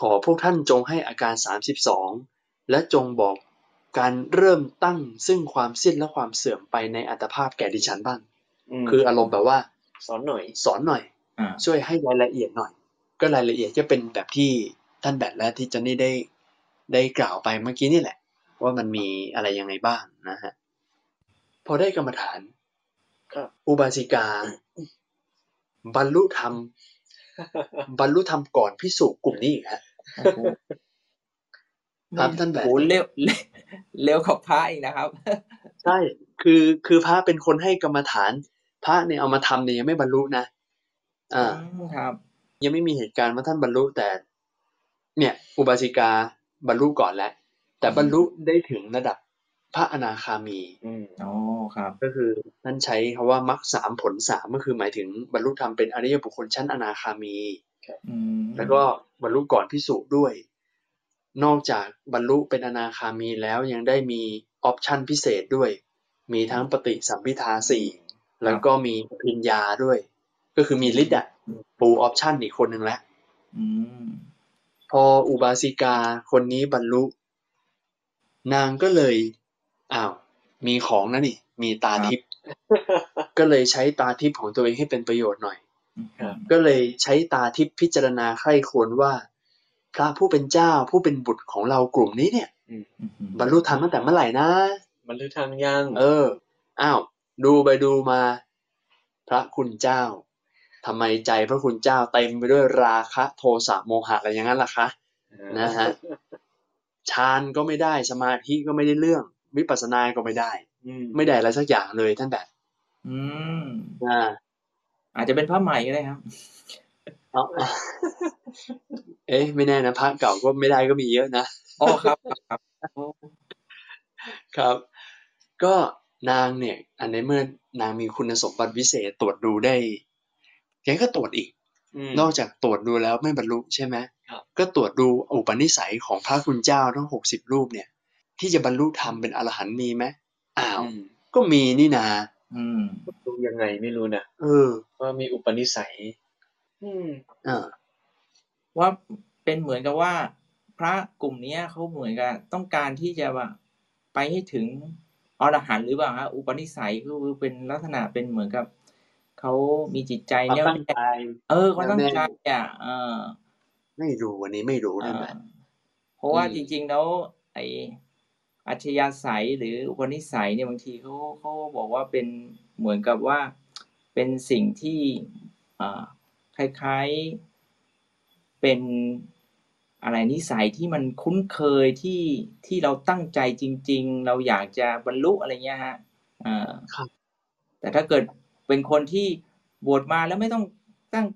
ขอพวกท่านจงให้อาการสามสิบสองและจงบอกการเริ่มตั้งซึ่งความสิ้นและความเสื่อมไปในอัตภาพแก่ดิฉันบ้างคืออารมณ์แบบว่าสอนหน่อยสอนหน่อยช่วยให้รายละเอียดหน่อยก็รายละเอียดจะเป็นแบบที่ท่านแบทและที่จอนนี่ได้ได้กล่าวไปเมื่อกี้นี่แหละว่ามันมีอะไรยังไงบ้างนะฮะพอได้กรรมฐานอุบาสิกาบรรลุธรรมบรรลุธรรมก่อนภิกษุกลุ่มนี้ฮะครับท่านแบบโอ้เร็วเร็วของพระอีกนะครับใช่คือคือพระเป็นคนให้กรรมฐานพระเนี่ยเอามาทำเนี่ยยังไม่บรรลุนะอ่าครับยังไม่มีเหตุการณ์ว่าท่านบรรลุแต่เนี่ยอุบาสิกาบรรลุก่อนแล้วแต่บรรลุได้ถึงระดับพระอนาคามีอืมอ๋อครับก็คือท่านใช้คำว่ามรรคสามผลสามก็คือหมายถึงบรรลุธรรมเป็นอริยบุคคลชั้นอนาคามีครับอืมแล้วก็บรรลุก่อนภิกษุด้วยนอกจากบรรลุเป็นอนาคามีแล้วยังได้มีออปชั่นพิเศษด้วยมีทั้งปฏิสัมภิทาสี่แล้วก็มีอภิญญาด้วยก็คือมีฤทธิ์อ่ะปูออปชั่นอีกคนนึงแล้วอืมพออุบาสิกาคนนี้บรรลุนางก็เลยอ้าวมีของนะนี่มีตาทิพย์ก็เลยใช้ตาทิพย์ของตัวเองให้เป็นประโยชน์หน่อยก็เลยใช้ตาทิพย์พิจารณาใคร่ควรว่าพระผู้เป็นเจ้าผู้เป็นบุตรของเรากลุ่มนี้เนี่ยบรรลุธรรมตั้งแต่เมื่อไหร่นะบรรลุธรรมยังเอออ้าวดูไปดูมาพระคุณเจ้าทำไมใจพระคุณเจ้าเต็มไปด้วยราคะโทสะโมหะอะไรอย่างนั้นล่ะคะนะฮะฌานก็ไม่ได้สมาธิก็ไม่ได้เรื่องวิปัสสนาก็ไม่ได้ไม่ได้อะไรสักอย่างเลยท่านแบบอืมอ่าอาจจะเป็นพระใหม่ก็ได้ครับเอ้าเอ๊ะไม่แน่นะพระเก่าก็ไม่ได้ก็มีเยอะนะอ๋อครับครับครับก็นางเนี่ยอันในเมื่อนางมีคุณสมบัติวิเศษตรวจดูได้ยังก็ตรวจอีกนอกจากตรวจดูแล้วไม่บรรลุใช่ไหมก็ตรวจดูอุปนิสัยของพระคุณเจ้าทั้งหกสิบรูปเนี่ยที่จะบรรลุธรรมเป็นอรหันต์มีไหมอ้าวก็มีนี่นาดูยังไงไม่รู้นะเออว่ามีอุปนิสัยอ่าว่าเป็นเหมือนกับว่าพระกลุ่มนี้เขาเหมือนกับต้องการที่จะว่าไปให้ถึงอรหันต์หรือเปล่าฮะอุปนิสัยคือเป็นลักษณะเป็นเหมือนกับเขามีจิตใจเนี่ยเออเขาตั้งใจอ่ะเออไม่รู้วันนี้ไม่รู้นะเพราะว่าจริงๆแล้วไออัจฉริยะใสหรืออุปนิสัยเนี่ยบางทีเขาเขาบอกว่าเป็นเหมือนกับว่าเป็นสิ่งที่อ่าคล้ายๆเป็นอะไรนิสัยที่มันคุ้นเคยที่ที่เราตั้งใจจริงๆเราอยากจะบรรลุอะไรเงี้ยฮะอ่าแต่ถ้าเกิดเป็นคนที่บวชมาแล้วไม่ต้องตั้ง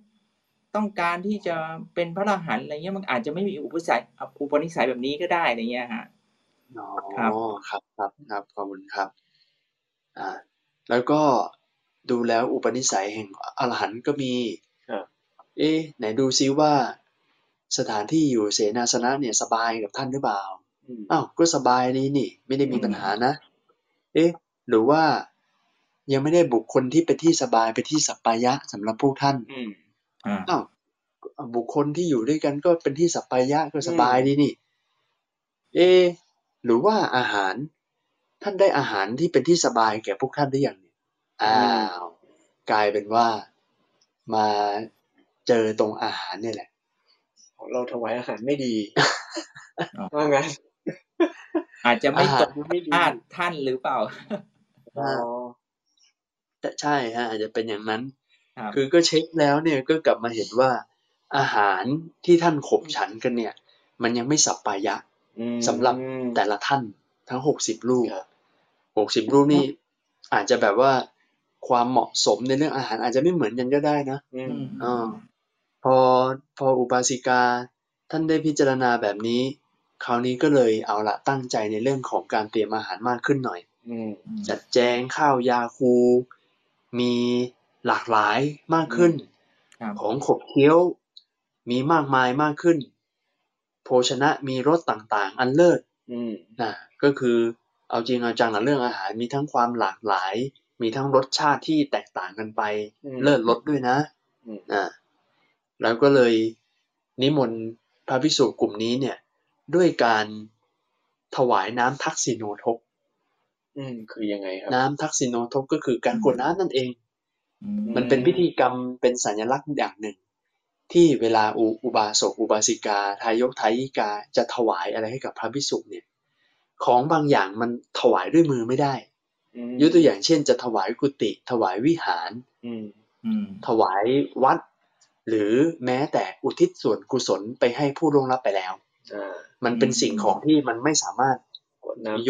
ต้องการที่จะเป็นพระอรหันต์อะไรเงี้ยมันอาจจะไม่มีอุปนิสัยอุปนิสัยแบบนี้ก็ได้อะไรเงี้ยฮะอ๋อครับครับครับขอบคุณครับอ่าแล้วก็ดูแล้วอุปนิสัยแห่งอรหันต์ก็มีเอ๊ะไหนดูซิว่าสถานที่อยู่เสนาสนะเนี่ยสบายกับท่านหรือเปล่าอ้าวก็สบายดีนี่ไม่ได้มีปัญหานะเอ๊ะหรือว่ายังไม่ได้บุคคลที่เป็นที่สบายไปที่สัปปายะสำหรับพวกท่านอ้าวบุคคลที่อยู่ด้วยกันก็เป็นที่สัปปายะก็สบายดีนี่เอ๊ะหรือว่าอาหารท่านได้อาหารที่เป็นที่สบายแก่พวกท่านได้อย่างนี้อ้าวกลายเป็นว่ามาเจอตรงอาหารนี่แหละเราถวายอาหารไม่ดีว่าไงอาจจะไม่ตรงท่านท่านหรือเปล่าอ๋อใช่ฮะอาจจะเป็นอย่างนั้นคือก็เช็คแล้วเนี่ยก็กลับมาเห็นว่าอาหารที่ท่านขบฉันกันเนี่ยมันยังไม่สัปปายะสำหรับแต่ละท่านทั้งหกสิบรูป หกสิบรูปนี่อาจจะแบบว่าความเหมาะสมในเรื่องอาหารอาจจะไม่เหมือนกันก็ได้นะอ่าพอพออุบาสิกาท่านได้พิจารณาแบบนี้คราวนี้ก็เลยเอาละตั้งใจในเรื่องของการเตรียมอาหารมากขึ้นหน่อยจัดแจงข้าวยาคูมีหลากหลายมากขึ้นของขบเคี้ยวมีมากมายมากขึ้นโภชนะมีรสต่างๆอันเลิศนะก็คือเอาจริงเอาจังในเรื่องอาหารมีทั้งความหลากหลายมีทั้งรสชาติที่แตกต่างกันไปเลิศรสด้วยนะอ่าแล้วก็เลยนิมนต์พระภิกษุกลุ่มนี้เนี่ยด้วยการถวายน้ำทักษิโณทกอืมคือยังไงครับน้ำทักษิโณทกก็คือการกรวดน้ำนั่นเองมันเป็นพิธีกรรมเป็นสัญลักษณ์อย่างหนึ่งที่เวลาอุบาสกอุบาสิกาทายกทายิกาจะถวายอะไรให้กับพระภิกษุเนี่ยของบางอย่างมันถวายด้วยมือไม่ได้ยกตัวอย่างเช่นจะถวายกุฏิถวายวิหารถวายวัดหรือแม้แต่อุทิศส่วนกุศลไปให้ผู้ล่วงลับไปแล้วมันเป็นสิ่งของที่มันไม่สามารถ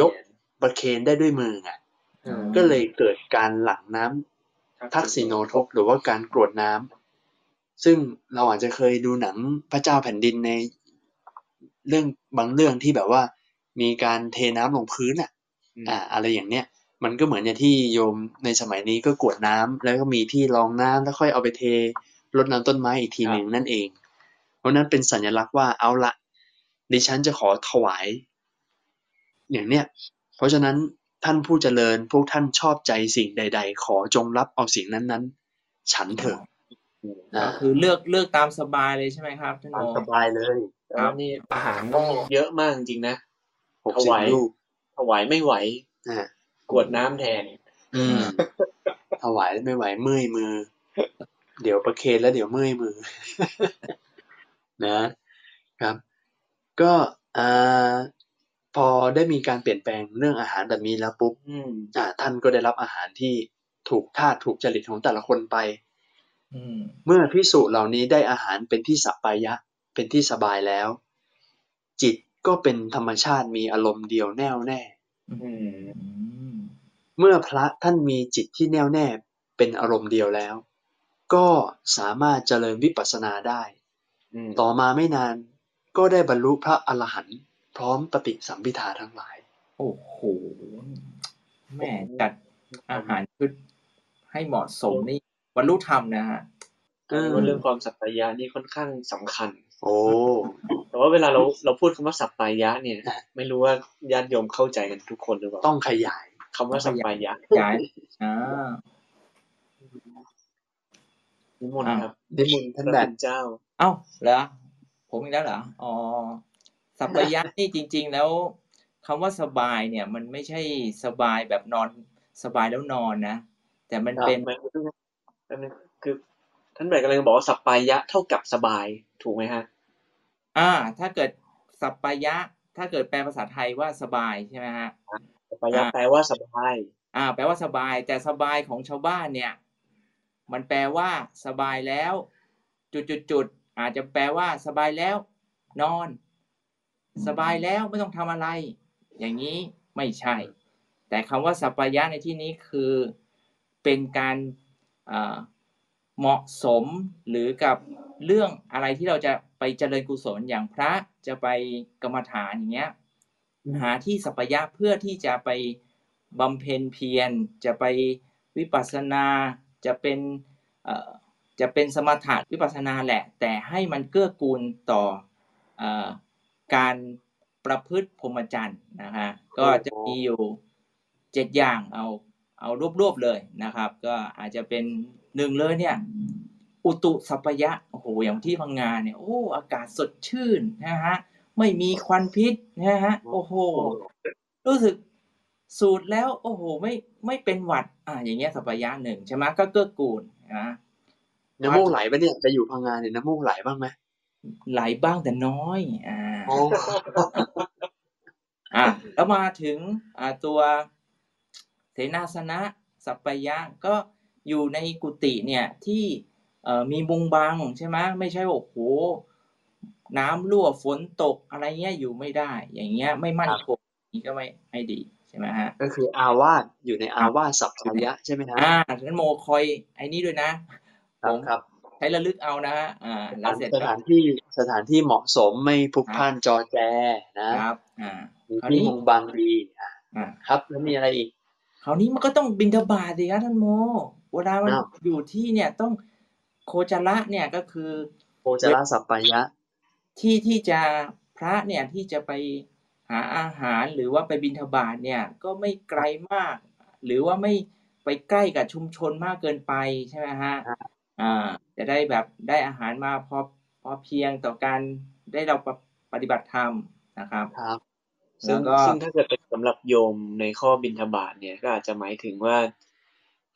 ยกประเคนได้ด้วยมือไงก็เลยเกิดการหลั่งน้ำทักษิโณทกหรือว่าการกรวดน้ำซึ่งเราอาจจะเคยดูหนังพระเจ้าแผ่นดินในเรื่องบางเรื่องที่แบบว่ามีการเทน้ำลงพื้นอ่ะอ่าอะไรอย่างเนี้ยมันก็เหมือนอย่างที่โยมในสมัยนี้ก็กรวดน้ำแล้วก็มีที่รองน้ำแล้วค่อยเอาไปเทรดน้ำต้นไม้อีกทีหนึ่งนั่นเองเพราะนั้นเป็นสัญลักษณ์ว่าเอาละดิฉันจะขอถวายอย่างเนี้ยเพราะฉะนั้นท่านผู้เจริญพวกท่านชอบใจสิ่งใดๆขอจงรับเอาสิ่งนั้นๆฉันเถอะนะคือเลือกเลือกตามสบายเลยใช่ไหมครับท่านโอสบายเลยครับนี่อาหารก็เยอะมากจริงนะถวายถวายไม่ไหวอ่ากวดน้ำแทนอืมถวายไม่ไหวเมื่อยมือเดี๋ยวประเคนแล้วเดี๋ยวเมื่อยมือนะครับก็อ่าพอได้มีการเปลี่ยนแปลงเรื่องอาหารแบบนี้แล้วปุ๊บอ่าท่านก็ได้รับอาหารที่ถูกธาตุถูกจริตของแต่ละคนไปเมื่อภิกษุเหล่านี้ได้อาหารเป็นที่สัปปายะเป็นที่สบายแล้วจิตก็เป็นธรรมชาติมีอารมณ์เดียวแน่วแน่เมื่อพระท่านมีจิตที่แน่วแน่เป็นอารมณ์เดียวแล้วก็สามารถเจริญวิปัสสนาได้ต่อมาไม่นานก็ได้บรรลุพระอรหันต์พร้อมปฏิสัมภิทาทั้งหลายโอ้โหแม่จัดอาหารชุดให้เหมาะสมนี่บรรลุธรรมนะฮะเรื่องความสัปปายะนี่ค่อนข้างสำคัญโอ้แต่ว่าเวลาเราเราพูดคำว่าสัปปายะเนี่ยไม่รู้ว่าญาติโยมเข้าใจกันทุกคนหรือเปล่าต้องขยายคำว่าสัปปายะขยายอ่านิมนต์ครับนิมนต์ท่านแบดเจ้าเอ้าเหรอผมอีกแล้วเหรออ๋อสัปปายะนี่จริงๆแล้วคำว่าสบายเนี่ยมันไม่ใช่สบายแบบนอนสบายแล้วนอนนะแต่มันเป็นคือท่านแบดกำลังบอกว่าสัปปายะเท่ากับสบายถูกไหมฮะอ่าถ้าเกิดสัปปายะถ้าเกิดแปลภาษาไทยว่าสบายใช่ไหมฮะสัปปายะแปลว่าสบายอ่าแปลว่าสบายแต่สบายของชาวบ้านเนี่ยมันแปลว่าสบายแล้วจุดๆๆอาจจะแปลว่าสบายแล้วนอนสบายแล้วไม่ต้องทำอะไรอย่างนี้ไม่ใช่แต่คำว่าสัปปายะในที่นี้คือเป็นการเหมาะสมหรือกับเรื่องอะไรที่เราจะไปเจริญกุศลอย่างพระจะไปกรรมฐานอย่างเงี้ยหาที่สัปปายะเพื่อที่จะไปบำเพ็ญเพียรจะไปวิปัสสนาจะเป็นเอ่อจะเป็นสมถะวิปัสสนาแหละแต่ให้มันเกื้อกูลต่อเอ่อการประพฤติพรหมจรรย์นะฮะก็จะมีอยู่เจ็ดอย่างเอาเอารวบๆเลยนะครับก็อาจจะเป็นหนึ่งเลยเนี่ยอุตุสัปปายะโอ้โหอย่างที่พังงาเนี่ยโอ้อากาศสดชื่นนะฮะไม่มีควันพิษนะฮะโอ้โหรู้สึกสูตรแล้วโอ้โหไม่ไม่เป็นหวัดอ่าอย่างเงี้ยสัปปายะหนึ่งใช่ไหมก็เกื้อกูลนะน้ำมูกไหลปะเนี่ยจะอยู่พังงาเนี่ยน้ำมูกไหลบ้างไหมไหลบ้างแต่น้อยอ่า อ่าแล้วมาถึงอ่าตัวเสนาสนะสัปปายะก็อยู่ในกุฏิเนี่ยที่เอ่อมีมุงบังใช่ไหมไม่ใช่โอ้โหน้ำรั่วฝนตกอะไรเงี้ยอยู่ไม่ได้อย่างเงี้ยไม่มั่นคงนี่ก็ไม่ไม่ดี ช่ไหมฮะก็คืออาวาสอยู่ในอาวาสสัพพายะใช่ไหมฮะอ่าฉะนั้นโมคอยไอ้นี้ด้วยนะผมครับใช้ระลึกเอานะฮะอ่าแล้วเสร็จสถานที่สถานที่เหมาะสมไม่พลุกพล่านจอแจนะครับอ่าที่มุงบางดีอ่าครับแล้วมีอะไรอีกคราวนี้มันก็ต้องบิณฑบาตสิครับท่านโมเวลามันอยู่ที่เนี่ยต้องโคจระเนี่ยก็คือโคจระสัพพายะที่ที่จะพระเนี่ยที่จะไปหาอาหารหรือว่าไปบิณฑบาตเนี่ยก็ไม่ไกลมากหรือว่าไม่ไปใกล้กับชุมชนมากเกินไปใช่ไหมฮะอ่าจะได้แบบได้อาหารมาพอพอเพียงต่อการได้เราปฏิบัติธรรมนะครับครับซึ่งซึ่งถ้าเกิดเป็นสำหรับโยมในข้อบิณฑบาตเนี่ยก็อาจจะหมายถึงว่า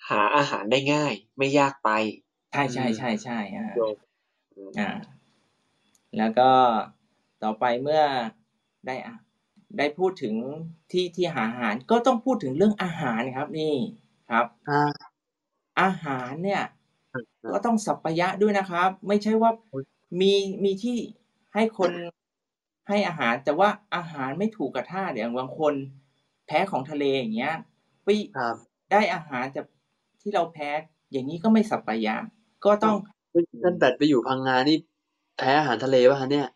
หาอาหารได้ง่ายไม่ยากไปใช่ใช่ใช่ใช่อ่าอ่าแล้วก็ต่อไปเมื่อได้อ่ะได้พูดถึงที่ที่หาอาหารก็ต้องพูดถึงเรื่องอาหารครับนี่ครับอาหารเนี่ยก็ต้องสัพพยะด้วยนะครับไม่ใช่ว่ามีมีที่ให้คนให้อาหารแต่ว่าอาหารไม่ถูกกับท่าอย่างบางคนแพ้ของทะเลอย่างเงี้ยไปได้อาหารแต่ที่เราแพ้อย่างนี้ก็ไม่สัพพยะก็ต้องท่านแปดไปอยู่พังงานี่แพ้อาหารทะเลป่ะคะเนี่ย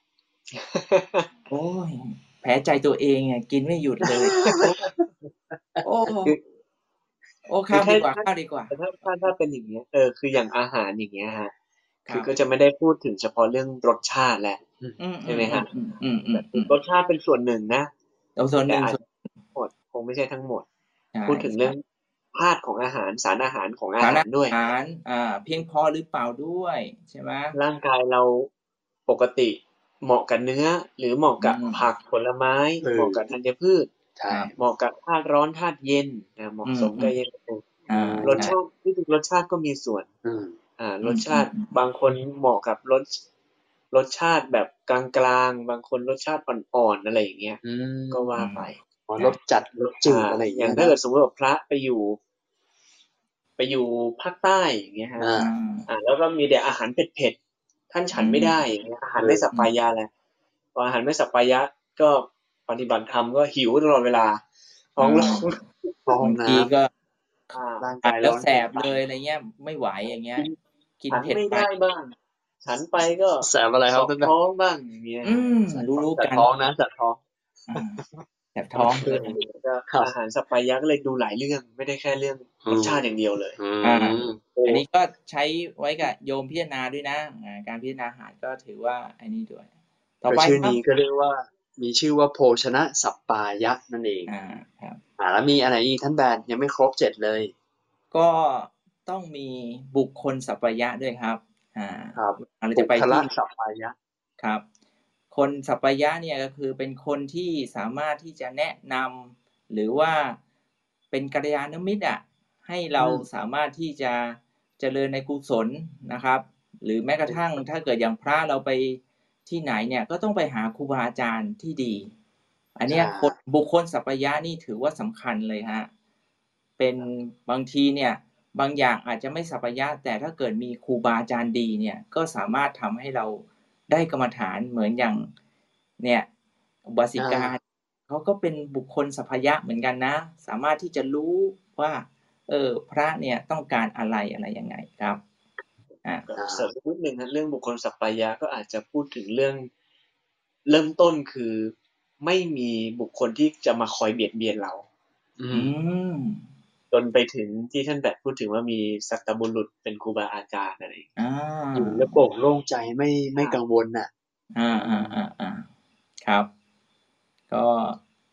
โอ้ยแพ้ใจตัวเองไงกินไม่หยุดเลยโอ้โอ้ข้าวดีกว่าข้าวดีกว่าถ้าถ้าถ้าเป็นอย่างเงี้ยเออคืออย่างอาหารอย่างเงี้ยฮะคือก็จะไม่ได้พูดถึงเฉพาะเรื่องรสชาติแหละใช่ไหมฮะรสชาติเป็นส่วนหนึ่งนะส่วนหนึ่งหมดคงไม่ใช่ทั้งหมดพูดถึงเรื่องธาตุของอาหารสารอาหารของอาหารด้วยอาหารอ่าเพียงพอหรือเปล่าด้วยใช่ไหมร่างกายเราปกติเหมาะกับเนื้อหรือเหมาะกับผักผลไม้เหมาะกับธัญพืชเหมาะกับธาตุร้อนธาตุเย็นเหมาะสมกับเย็นรสชาติที่ถึงรสชาติก็มีส่วนอ่ารสชาติบางคนเหมาะกับรสรสชาติแบบกลางๆบางคนรสชาติอ่อนๆอะไรอย่างเงี้ยก็ว่าไปรสจัดรสจืดอะไรอย่างถ้าเกิดสมมติว่าพระไปอยู่ไปอยู่ภาคใต้อย่างเงี้ยฮะอ่าแล้วก็มีแต่อาหารเผ็ดท่านฉันไม่ได้อาหารไม่สัพพายะแหละพออาหารไม่สัพพายะก็ปฏิบัติธรรมก็หิวตลอดเวลาท้องร้องท้องน้ำก็ร่างกายแล้วแสบเลยอะไรเงี้ยไม่ไหวอย่างเงี้ยกินเผ็ดไปบ้างฉันไปก็แสบอะไรครับท้องบ้างอย่างเงี้ยรู้ๆกันท้องนะจัดท้องแสบท้องเลยอาหารสัพพายะก็เลยดูหลายเรื่องไม่ได้แค่เรื่องรสชาติอย่างเดียวเลยอันนี้ก็ใช้ไว้กับโยมพิจารณาด้วยนะการพิจารณาอาหารก็ถือว่าอันนี้ด้วยต่อไปชื่อนี้ก็เรียกว่ามีชื่อว่าโภชนะสัพพายะนั่นเองอ่าครับอ่าแล้วมีอะไรอีกท่านแบนยังไม่ครบเจ็ดเลยก็ต้องมีบุคคลสัพพายะด้วยครับอ่าครับเราจะไปที่สัพพายะครับคนสัพพายะเนี่ยก็คือเป็นคนที่สามารถที่จะแนะนำหรือว่าเป็นกัลยาณมิตรอ่ะให้เราสามารถที่จะเจริญในกุศลนะครับหรือแม้กระทั่งถ้าเกิดอย่างพระเราไปที่ไหนเนี่ยก็ต้องไปหาครูบาอาจารย์ที่ดีอันนี้บุคคลสัพพายะนี่ถือว่าสำคัญเลยฮะเป็นบางทีเนี่ยบางอย่างอาจจะไม่สัพพายะแต่ถ้าเกิดมีครูบาอาจารย์ดีเนี่ยก็สามารถทำให้เราได้กรรมฐานเหมือนอย่างเนี่ยบาสิกาเขาก็เป็นบุคคลสัพพายะเหมือนกันนะสามารถที่จะรู้ว่าเออพระเนี่ยต้องการอะไรอะไรยังไงครับอ่าเสริมนิดนึงนะเรื่องบุคคลสัพพายะก็อาจจะพูดถึงเรื่องเริ่มต้นคือไม่มีบุคคลที่จะมาคอยเบียดเบียนเราอืมจนไปถึงที่ท่านแบบพูดถึงว่ามีสัตตบุรุษเป็นครูบาอาจารย์อะไรอ่าอยู่แล้วโปร่งโล่งใจไม่ไม่กังวลน่ะอ่าอ่าอ่าอ่าครับก็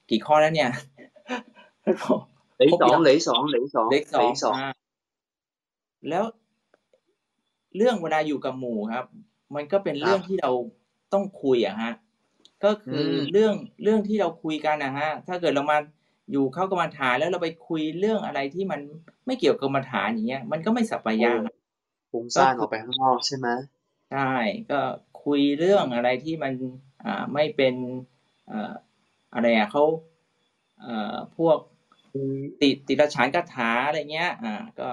กี่ข้อแล้วเนี่ยเหลือสองเหลือสองเหลือสองเหลือสองแล้วเรื่องเวลาอยู่กับหมู่ครับมันก็เป็นเรื่องที่เราต้องคุยอะฮะก็คือเรื่องเรื่องที่เราคุยกันนะฮะถ้าเกิดเรามาอยู่เข้ากรรมฐานแล้วเราไปคุยเรื่องอะไรที่มันไม่เกี่ยวกับกรรมฐานอย่างเงี้ยมันก็ไม่สัพพายะฟุ้งซ่านออกไปข้างนอกใช่ไหมใช่ก็คุยเรื่องอะไรที่มันอ่าไม่เป็นอ่าอะไรอะเขาอ่าพวกติติรฉานคาถาอะไรเงี้ยอ่าก็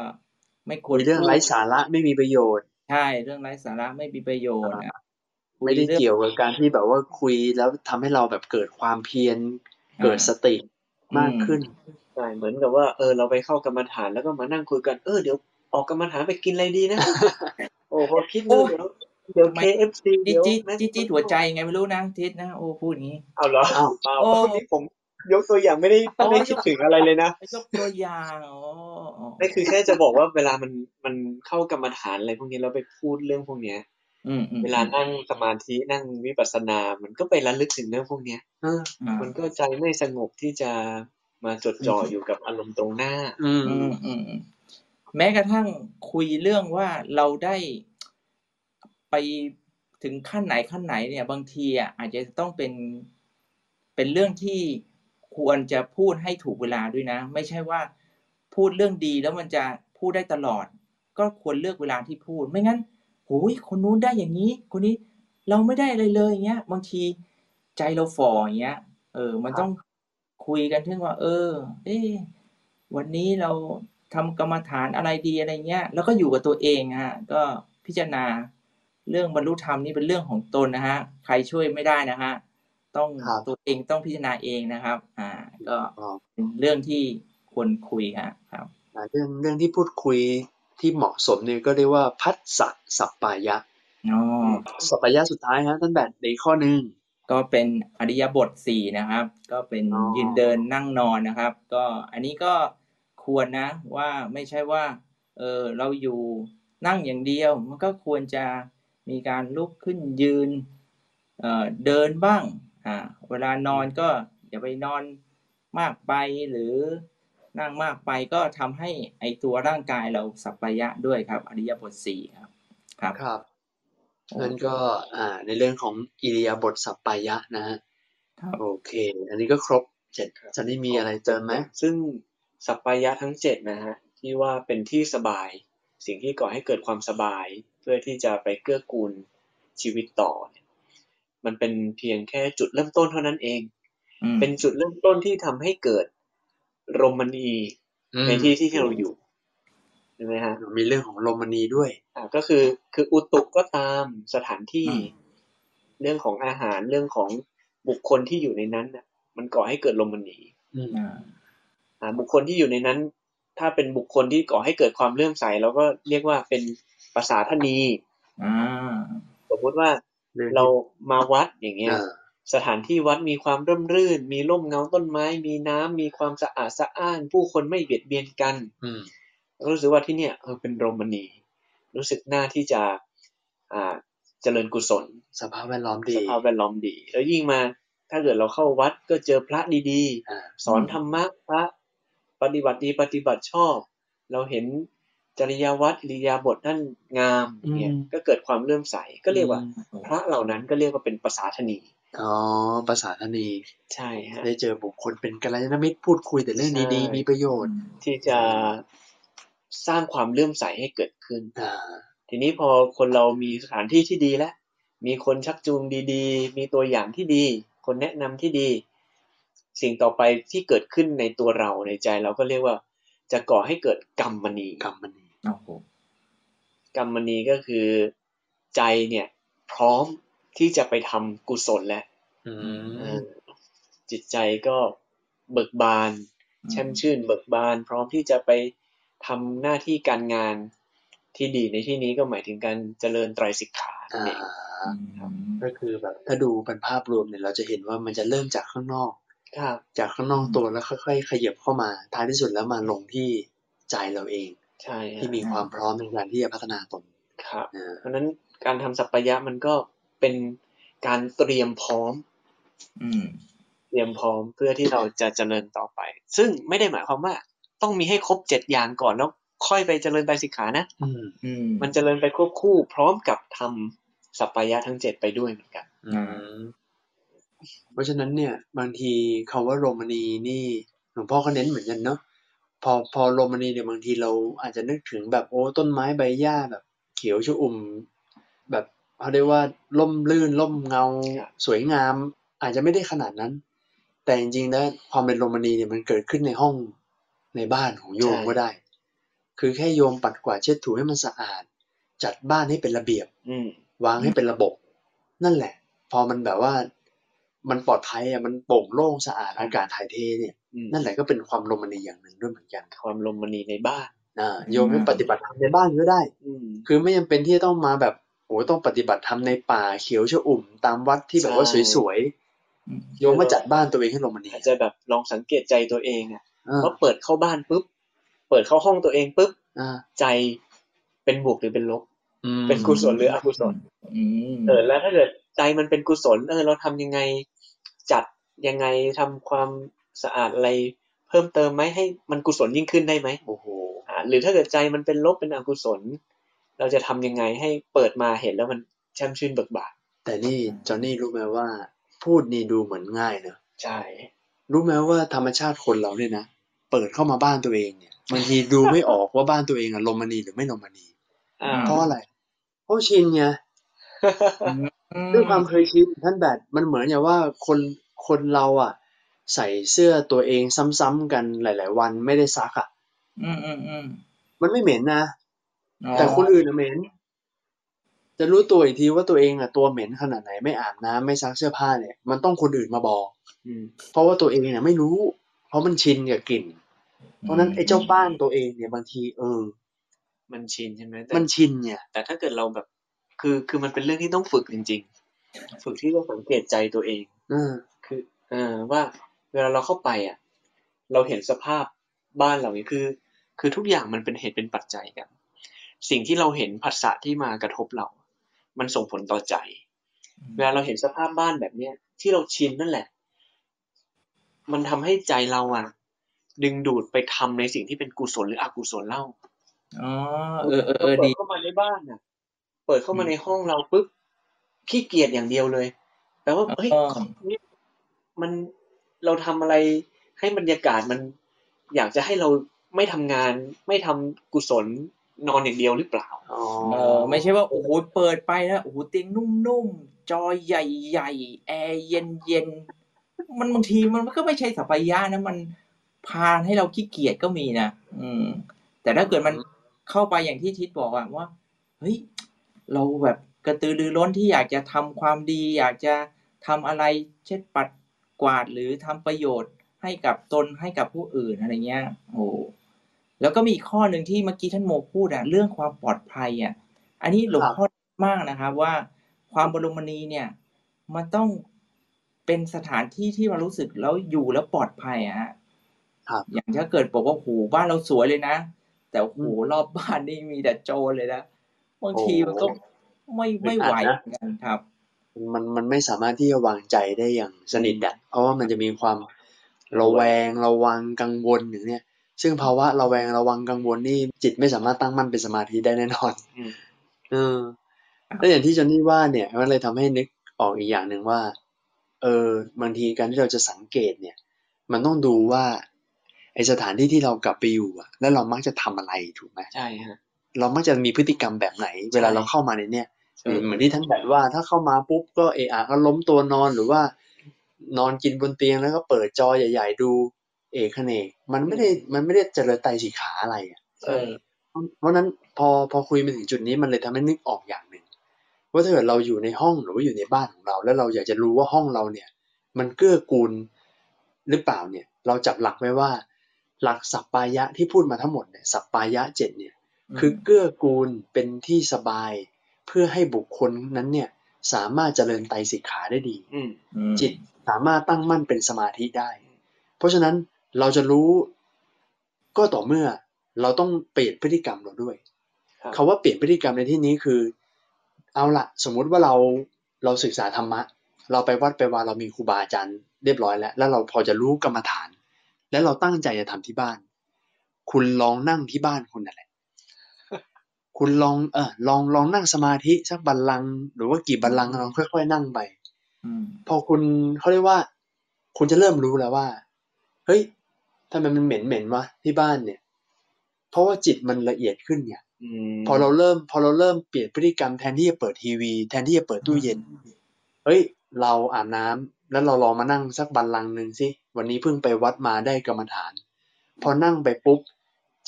ไม่ควรเรื่องไร้สาระไม่มีประโยชน์ใช่เรื่องไร้สาระไม่มีประโยชน์ไม่ได้เกี่ยวกับการที่แบบว่าคุยแล้วทำให้เราแบบเกิดความเพียรเกิดสติ มากขึ้นใช่เหมือนกับว่าเออเราไปเข้ากรรมฐานแล้วก็มานั่งคุยกันเออเดี๋ยวออกกรรมฐานไปกินอะไรดีนะโอ้โหคิดดูเดี๋ยวเดี๋ยว เค เอฟ ซี เดี๋ยวจี๊ดหัวใจไงไม่รู้นะทิศนะโอ้พูดอย่างนี้เอาเหรอเอาเปล่าที่ผมยกตัวอย่างไม่ได้ไม่ได้คิดถึงอะไรเลยนะยกตัวอย่างอ๋อนี่คือแค่จะบอกว่าเวลามันมันเข้ากรรมฐานอะไรพวกนี้เราไปพูดเรื่องพวกเนี้ยเวลานั่งสมาธินั่งวิปัสสนามันก็ไประลึกถึงเรื่องพวกเนี้ยมันก็ใจไม่สงบที่จะมาจดจ่ออยู่กับอารมณ์ตรงหน้าอืมอืมแม้กระทั่งคุยเรื่องว่าเราได้ไปถึงขั้นไหนขั้นไหนเนี่ยบางทีอ่ะอาจจะต้องเป็นเป็นเรื่องที่ควรจะพูดให้ถูกเวลาด้วยนะไม่ใช่ว่าพูดเรื่องดีแล้วมันจะพูดได้ตลอดก็ควรเลือกเวลาที่พูดไม่งั้นโอ้ยคนนู้นได้อย่างนี้คนนี้เราไม่ได้อะไรเลยอย่างเงี้ยบางทีใจเราฝ่ออย่างเงี้ยเออมันต้องคุยกันถึงว่าเออเอ๊ะวันนี้เราทำกรรมฐานอะไรดีอะไรเงี้ยแล้วก็อยู่กับตัวเองฮะก็พิจารณาเรื่องบรรลุธรรมนี่เป็นเรื่องของตนนะฮะใครช่วยไม่ได้นะฮะต้องตัวเองต้องพิจารณาเองนะครับอ่าก็เป็นเรื่องที่ควรคุยฮะครับเรื่องเรื่องที่พูดคุยที่เหมาะสมเนี่ยก็เรียกว่าพัสสะสัปปายะอ๋อสัปปายะสุดท้ายฮะท่านแบบในข้อหนึ่งก็เป็นอริยบทสี่นะครับก็เป็นยืนเดินนั่งนอนนะครับก็อันนี้ก็ควรนะว่าไม่ใช่ว่าเออเราอยู่นั่งอย่างเดียวมันก็ควรจะมีการลุกขึ้นยืนเอ่อเดินบ้างอ่าเวลานอนก็อย่าไปนอนมากไปหรือนั่งมากไปก็ทำให้ไอตัวร่างกายเราสัปปายะด้วยครับอริยบทสี่ครับครับครับนั่นก็อ่าในเรื่องของอิริยาบถสัปปายะนะฮะโอเคอันนี้ก็ครบเจ็ดจะได้มีอะไรเติมไหมซึ่งสัปปายะทั้งเจ็ดนะฮะที่ว่าเป็นที่สบายสิ่งที่ก่อให้เกิดความสบายเพื่อที่จะไปเกื้อกูลชีวิตต่อมันเป็นเพียงแค่จุดเริ่มต้นเท่านั้นเองเป็นจุดเริ่มต้นที่ทำให้เกิดโรมนีในที่ที่เราอยู่ใช่ไหมฮะมีเรื่องของโรมนีด้วยอ่าก็คือคืออุตุก็ตามสถานที่เรื่องของอาหารเรื่องของบุคคลที่อยู่ในนั้นน่ะมันก่อให้เกิดโรมนีอ่าบุคคลที่อยู่ในนั้นถ้าเป็นบุคคลที่ก่อให้เกิดความเลื่อมใสเราก็เรียกว่าเป็นปสาทนีอ่าสมมติว่าเรามาวัดอย่างเงี้ยสถานที่วัดมีความร่มรื่นมีร่มเงาต้นไม้มีน้ำมีความสะอาดสะอ้านผู้คนไม่เบียดเบียนกันรู้สึกว่าที่เนี่ยเออเป็นโรมนีรู้สึกน่าที่จะอ่าเจริญกุศลสภาพแวดล้อมดีสภาพแวดล้อมดีแล้วยิ่งมาถ้าเกิดเราเข้าวัดก็เจอพระดีๆสอนธรรมะพระปฏิบัติดีปฏิบัติชอบเราเห็นจริยวัตรจริยาบทท่านงามเนี่ยก็เกิดความเลื่อมใสก็เรียกว่าพระเหล่านั้นก็เรียกว่าเป็นปสาทนีอ๋อปสาทนีใช่ฮะได้เจอบุคคลเป็นกัลยาณมิตรพูดคุยแต่เรื่องดีๆมีประโยชน์ที่จะสร้างความเลื่อมใสให้เกิดขึ้นทีนี้พอคนเรามีสถานที่ที่ดีแล้วมีคนชักจูงดีๆมีตัวอย่างที่ดีคนแนะนำที่ดีสิ่งต่อไปที่เกิดขึ้นในตัวเราในใจเราก็เรียกว่าจะก่อให้เกิดกรรมณีกรรมณีโอ้โหกรรมณีก็คือใจเนี่ยพร้อมที่จะไปทำกุศลแล้วจิตใจก็เบิกบานแช่มชื่นเบิกบานพร้อมที่จะไปทำหน้าที่การงานที่ดีในที่นี้ก็หมายถึงการเจริญไตรสิกขาก็คือแบบถ้าดูเป็นภาพรวมเนี่ยเราจะเห็นว่ามันจะเริ่มจากข้างนอกจากข้างนอกตัวแล้วค่อยๆขยับเข้ามาท้ายที่สุดแล้วมาลงที่ใจเราเองที่มีความพร้อมในการที่จะพัฒนาตนเพราะนั้นการทำสัปปายะมันก็เป็นการเตรียมพร้อมเตรียมพร้อมเพื่อที่เราจะเจริญต่อไปซึ่งไม่ได้หมายความว่าต้องมีให้ครบเจ็ดอย่างก่อนแล้วค่อยไปเจริญไตรสิกขานะมันเจริญไปควบคู่พร้อมกับทำสัปปายะทั้งเจ็ดไปด้วยเหมือนกันเพราะฉะนั้นเนี่ยบางทีคำว่าโรมนีนี่หลวงพ่อก็เน้นเหมือนกันเนาะพอพอโรมนีเนี่ยบางทีเราอาจจะนึกถึงแบบโอ้ต้นไม้ใบหญ้าแบบเขียวชอุ่มแบบเขาเรียกว่าร่มรื่นร่มเงาสวยงามอาจจะไม่ได้ขนาดนั้นแต่จริงๆแล้วความเป็นโรมนีเนี่ยมันเกิดขึ้นในห้องในบ้านของโยมก็ได้คือแค่โยมปัดกวาดเช็ดถูให้มันสะอาดจัดบ้านให้เป็นระเบียบวางให้เป็นระบบนั่นแหละพอมันแบบว่ามันปลอดภัยอ่ะมันโปร่งโล่งสะอาดอากาศถ่ายเทเนี่ย นั่นแหละก็เป็นความโรมณีอย่างหนึ่งด้วยเหมือนกันความโรมณีในบ้านอ่าโยมปฏิบัติธรรมในบ้านก็ได้คือไม่จำเป็นที่จะต้องมาแบบโอ้ต้องปฏิบัติธรรมในป่าเขียวชอุ่มตามวัดที่แบบว่าสวยๆโยมมาจัดบ้านตัวเองให้โรมณีอาจจะแบบลองสังเกตใจตัวเองอ่ะว่าเปิดเข้าบ้านปุ๊บเปิดเข้าห้องตัวเองปุ๊บใจเป็นบวกหรือเป็นลบเป็นกุศลหรืออกุศลเออแล้วถ้าเกิดใจมันเป็นกุศลเออเราทำยังไงจัดยังไงทำความสะอาดอะไรเพิ่มเติมไหมให้มันกุศลยิ่งขึ้นได้ไหมโอ้โหอ่าหรือถ้าเกิดใจมันเป็นลบเป็นอกุศลเราจะทำยังไงให้เปิดมาเห็นแล้วมันแช่มชื่นเบิกบานแต่นี่จอห์นนี่รู้ไหมว่าพูดนี่ดูเหมือนง่ายนะใช่รู้ไหมว่าธรรมชาติคนเราเนี่ยนะเปิดเข้ามาบ้านตัวเองเนี่ยบางทีดูไม่ออกว่าบ้านตัวเองอะโรมณีหรือไม่โรมณีเพราะอะไรเพราะชินไงด้วยความเคยชินท่านแบบมันเหมือนอย่างว่าคนคนเราอะใส่เสื้อตัวเองซ้ำๆกันหลายๆวันไม่ได้ซักอะอืมอืมอืมมันไม่เหม็นนะแต่คนอื่นอะเหม็นจะรู้ตัวอีกทีว่าตัวเองอะตัวเหม็นขนาดไหนไม่อาบน้ำไม่ซักเสื้อผ้าเนี่ยมันต้องคนอื่นมาบอกเพราะว่าตัวเองเนี่ยไม่รู้เพราะมันชินกับกลิ่นเพราะนั้นไอ้เจ้าบ้านตัวเองเนี่ยบางทีเออมันชินใช่ไหมมันชินเนี่ยแต่ถ้าเกิดเราแบบคือคือมันเป็นเรื่องที่ต้องฝึกจริงๆฝึกที่จะสังเกตใจตัวเองอ่าคืออ่าว่าเวลาเราเข้าไปอ่ะเราเห็นสภาพบ้านเหล่านี้คือคือทุกอย่างมันเป็นเหตุเป็นปัจจัยกันสิ่งที่เราเห็นผัสสะที่มากระทบเรามันส่งผลต่อใจเวลาเราเห็นสภาพบ้านแบบเนี้ยที่เราชินนั่นแหละมันทำให้ใจเราอ่ะดึงดูดไปทำในสิ่งที่เป็นกุศลหรืออกุศลเล่าอ๋อเออเออดีเปิดเข้ามาในบ้านน่ะเปิดเข้ามาในห้องเราปึ๊บขี้เกียจอย่างเดียวเลยแปลว่าเฮ้ยมันเราทำอะไรให้บรรยากาศมันอยากจะให้เราไม่ทำงานไม่ทำกุศลนอนอย่างเดียวหรือเปล่าอ๋อเออไม่ใช่ว่าโอ้โหเปิดไปนะโอ้โหเตียงนุ่มๆจอใหญ่ๆแอร์เย็นๆมันบางทีมันก็ไม่ใช่สัพพยะนะมันพาให้เราขี้เกียจก็มีนะอืมแต่ถ้าเกิดมันเข้าไปอย่างที่ทิศบอกอะว่าเฮ้ยเราแบบกระตือรือร้นที่อยากจะทำความดีอยากจะทำอะไรเช่นปัดกวาดหรือทำประโยชน์ให้กับตนให้กับผู้อื่นอะไรเงี้ยโอ้แล้วก็มีอีกข้อหนึ่งที่เมื่อกี้ท่านโมพูดอะเรื่องความปลอดภัยอะอันนี้หลวงพ่อมากนะครับว่าความบรมณีเนี่ยมันต้องเป็นสถานที่ที่เรารู้สึกแล้วอยู่แล้วปลอดภัยอะอย่างถ้าเกิดบอกว่าโหบ้านเราสวยเลยนะแต่โหรอบบ้านนี่มีแต่โจรเลยนะบางทีมันก็ไม่ไม่ไหวกันครับมันมันไม่สามารถที่จะวางใจได้อย่างสนิทอ่ะเพราะว่ามันจะมีความระแวงระวังกังวลอย่างเนี้ยซึ่งภาวะระแวงระวังกังวลนี่จิตไม่สามารถตั้งมั่นเป็นสมาธิได้แน่นอนเออแล้วอย่างที่จอนนี่ว่าเนี่ยมันเลยทำให้นึกออกอีกอย่างนึงว่าเออบางทีการที่เราจะสังเกตเนี่ยมันต้องดูว่าไอสถานที่ที่เรากลับไปอยู่อะแล้วเรามักจะทำอะไรถูกไหมใช่ฮะเรามักจะมีพฤติกรรมแบบไหนเวลาเราเข้ามาในเนี้ยเหมือนที่ท่านบอกว่าถ้าเข้ามาปุ๊บก็เอะอะก็ล้มตัวนอนหรือว่านอนกินบนเตียงแล้วก็เปิดจอใหญ่ๆดูเอะขะเนกมันไม่ได้มันไม่ได้เจริญไตรสีขาอะไรอ่ะเพราะนั้นพอพอคุยมาถึงจุดนี้มันเลยทำให้นึกออกอย่างนึงว่าถ้าเกิดเราอยู่ในห้องหรือว่าอยู่ในบ้านของเราแล้วเราอยากจะรู้ว่าห้องเราเนี่ยมันเกื้อกูลหรือเปล่าเนี่ยเราจับหลักไว้ว่าหลักสัปปายะที่พูดมาทั้งหมดเนี่ยสัปปายะเจ็ดเนี่ยคือเกื้อกูลเป็นที่สบายเพื่อให้บุคคลนั้นเนี่ยสามารถเจริญไตรสิกขาได้ดีจิตสามารถตั้งมั่นเป็นสมาธิได้เพราะฉะนั้นเราจะรู้ก็ต่อเมื่อเราต้องเปลี่ยนพฤติกรรมเราด้วยคำว่าเปลี่ยนพฤติกรรมในที่นี้คือเอาละสมมติว่าเราเราศึกษาธรรมะเราไปวัดไปวาเรามีครูบาอาจารย์เรียบร้อยแล้วแล้วเราพอจะรู้กรรมฐานแล้วเราตั้งใจจะทำที่บ้านคุณลองนั่งที่บ้านคุณนั่นแหละคุณลองเออลองลองนั่งสมาธิสักบัลลังก์หรือว่ากี่บัลลังก์ลองค่อยๆนั่งไปพอคุณเขาเรียกว่าคุณจะเริ่มรู้แล้วว่าเฮ้ยทำไมมันเหม็นเหม็นวะที่บ้านเนี่ยเพราะว่าจิตมันละเอียดขึ้นเนี่ยพอเราเริ่มพอเราเริ่มเปลี่ยนพฤติกรรมแทนที่จะเปิดทีวีแทนที่จะเปิดตู้เย็นเฮ้ยเราอาบน้ำแล้วเราลองมานั่งสักบัลลังก์นึงสิวันนี้เพิ่งไปวัดมาได้กรรมฐานพอนั่งไปปุ๊บ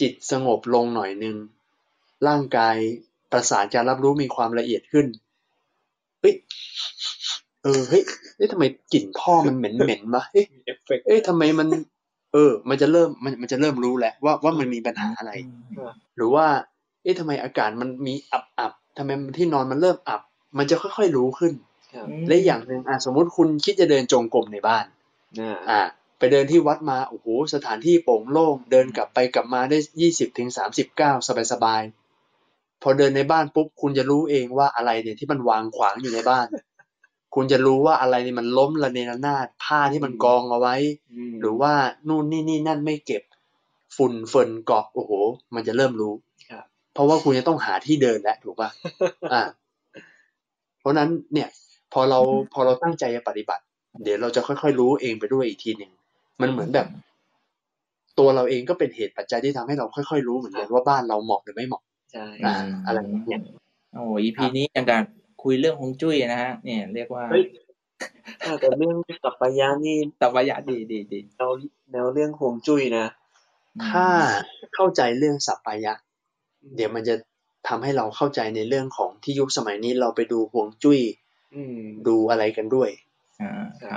จิตสงบลงหน่อยนึงร่างกายประสาทการรับรู้มีความละเอียดขึ้นเฮ้ยเออเฮ้ยเอ๊ะทำไมกลิ่นท่อมันเหม็นๆวะเอ๊ะเอ๊ะทำไมมัน เออมันจะเริ่มมันมันจะเริ่มรู้แหละว่าว่ามันมีปัญหาอะไรหรือว่าเอ๊ะทำไมอากาศมันมีอับอับทำไมที่นอนมันเริ่มอับมันจะค่อยๆรู้ขึ้นและอย่างหนึ่งอ่ะสมมติคุณคิดจะเดินจงกรมในบ้านอ่าไปเดินที่วัดมาโอ้โหสถานที่โปร่งโล่งเดินกลับไปกลับมาได้ยี่สิบถึงสามสิบเก้าสบายๆพอเดินในบ้านปุ๊บคุณจะรู้เองว่าอะไรเนี่ยที่มันวางขวางอยู่ในบ้านคุณจะรู้ว่าอะไรนี่มันล้มระเนระนาดผ้าที่มันกองเอาไว้หรือว่านู่นนี่นี่นั่นไม่เก็บฝุ่นเฟินเกาะโอ้โหมันจะเริ่มรู้เพราะว่าคุณจะต้องหาที่เดินแล้วถูกป่ะอ่าเพราะนั้นเนี่ยพอเราพอเราตั้งใจจะปฏิบัติเดี๋ยวเราจะค่อยๆรู้เองไปด้วยอีกทีนึงมันเหมือนแบบตัวเราเองก็เป็นเหตุปัจจัยที่ทำให้เราค่อยๆรู้เหมือนกันว่าบ้านเราเหมาะหรือไม่เหมาะใช่อะไรเนี่ยโอ้ย อี พี นี้ยังการคุยเรื่องฮวงจุ้ยนะฮะเนี่ยเรียกว่าแต่เรื่องสัพพยานี่สัพพยาดีดีดีเราแนวเรื่องฮวงจุ้ยนะถ้าเข้าใจเรื่องสัพพยาเดี๋ยวมันจะทำให้เราเข้าใจในเรื่องของที่ยุคสมัยนี้เราไปดูฮวงจุ้ยดูอะไรกันด้วย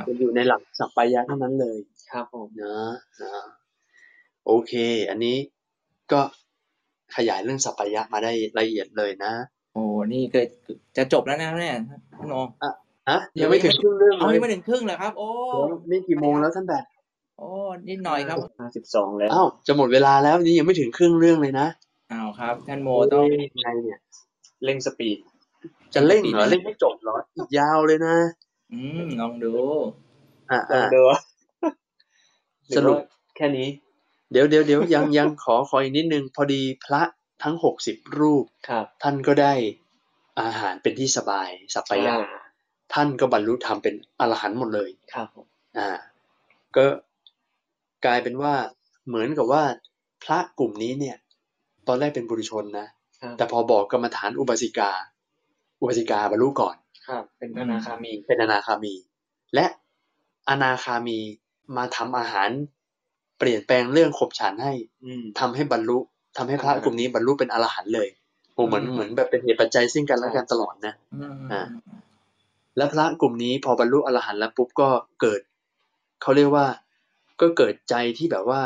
จะอยู่ในหลักสัพพยาเท่านั้นเลยครับผมนะโอเคอันนี้ก็ขยายเรื่องสัพพยามาได้ละเอียดเลยนะโอ้นี่เกิดจะจบแล้วนะเนี่ยน้องอ่ะฮะยังไม่ถึงครึ่งเรื่องเลยยังไม่ถึงครึ่งเหรอครับโอ้นี่กี่โมงแล้วท่านแบดโอ้นิดหน่อยครับสิบสองแล้วอ้าวจะหมดเวลาแล้วนี่ยังไม่ถึงครึ่งเรื่องเลยนะอ้าวครับท่านโมต้องไงเนี่ยเร่งสปีดจะเร่งเหรอเร่งไม่จบเหรออีกยาวเลยนะอืมลองดูอ่ะลองดูสรุปแค่นี้เดี๋ยวเดี๋ยวเดี๋ยวยังยังขอขออีกนิดนึงพอดีพระทั้งหกสิบรูปท่านก็ได้อาหารเป็นที่สบายสัพพยาท่านก็บรรลุธรรมเป็นอรหันต์หมดเลยครับอ่าก็กลายเป็นว่าเหมือนกับว่าพระกลุ่มนี้เนี่ยตอนแรกเป็นปุถุชนนะแต่พอบอกกรรมฐานอุบาสิกาอุบาสิกาบรรลุก่อนครับเป็นอนาคามีเป็นอนาคามีและอนาคามีมาทำอาหารเปลี่ยนแปลงเรื่องขบฉันให้ทำให้บรรลุทำให้พระกลุ่มนี้บรรลุเป็นอรหันต์เลยโอ้เหมือนเหมือนแบบเป็นเหตุปัจจัยซึ่งกันและกันตลอดนะอ่าและพระกลุ่มนี้พอบรรลุอรหันต์แล้วปุ๊บก็เกิดเขาเรียกว่าก็เกิดใจที่แบบว่า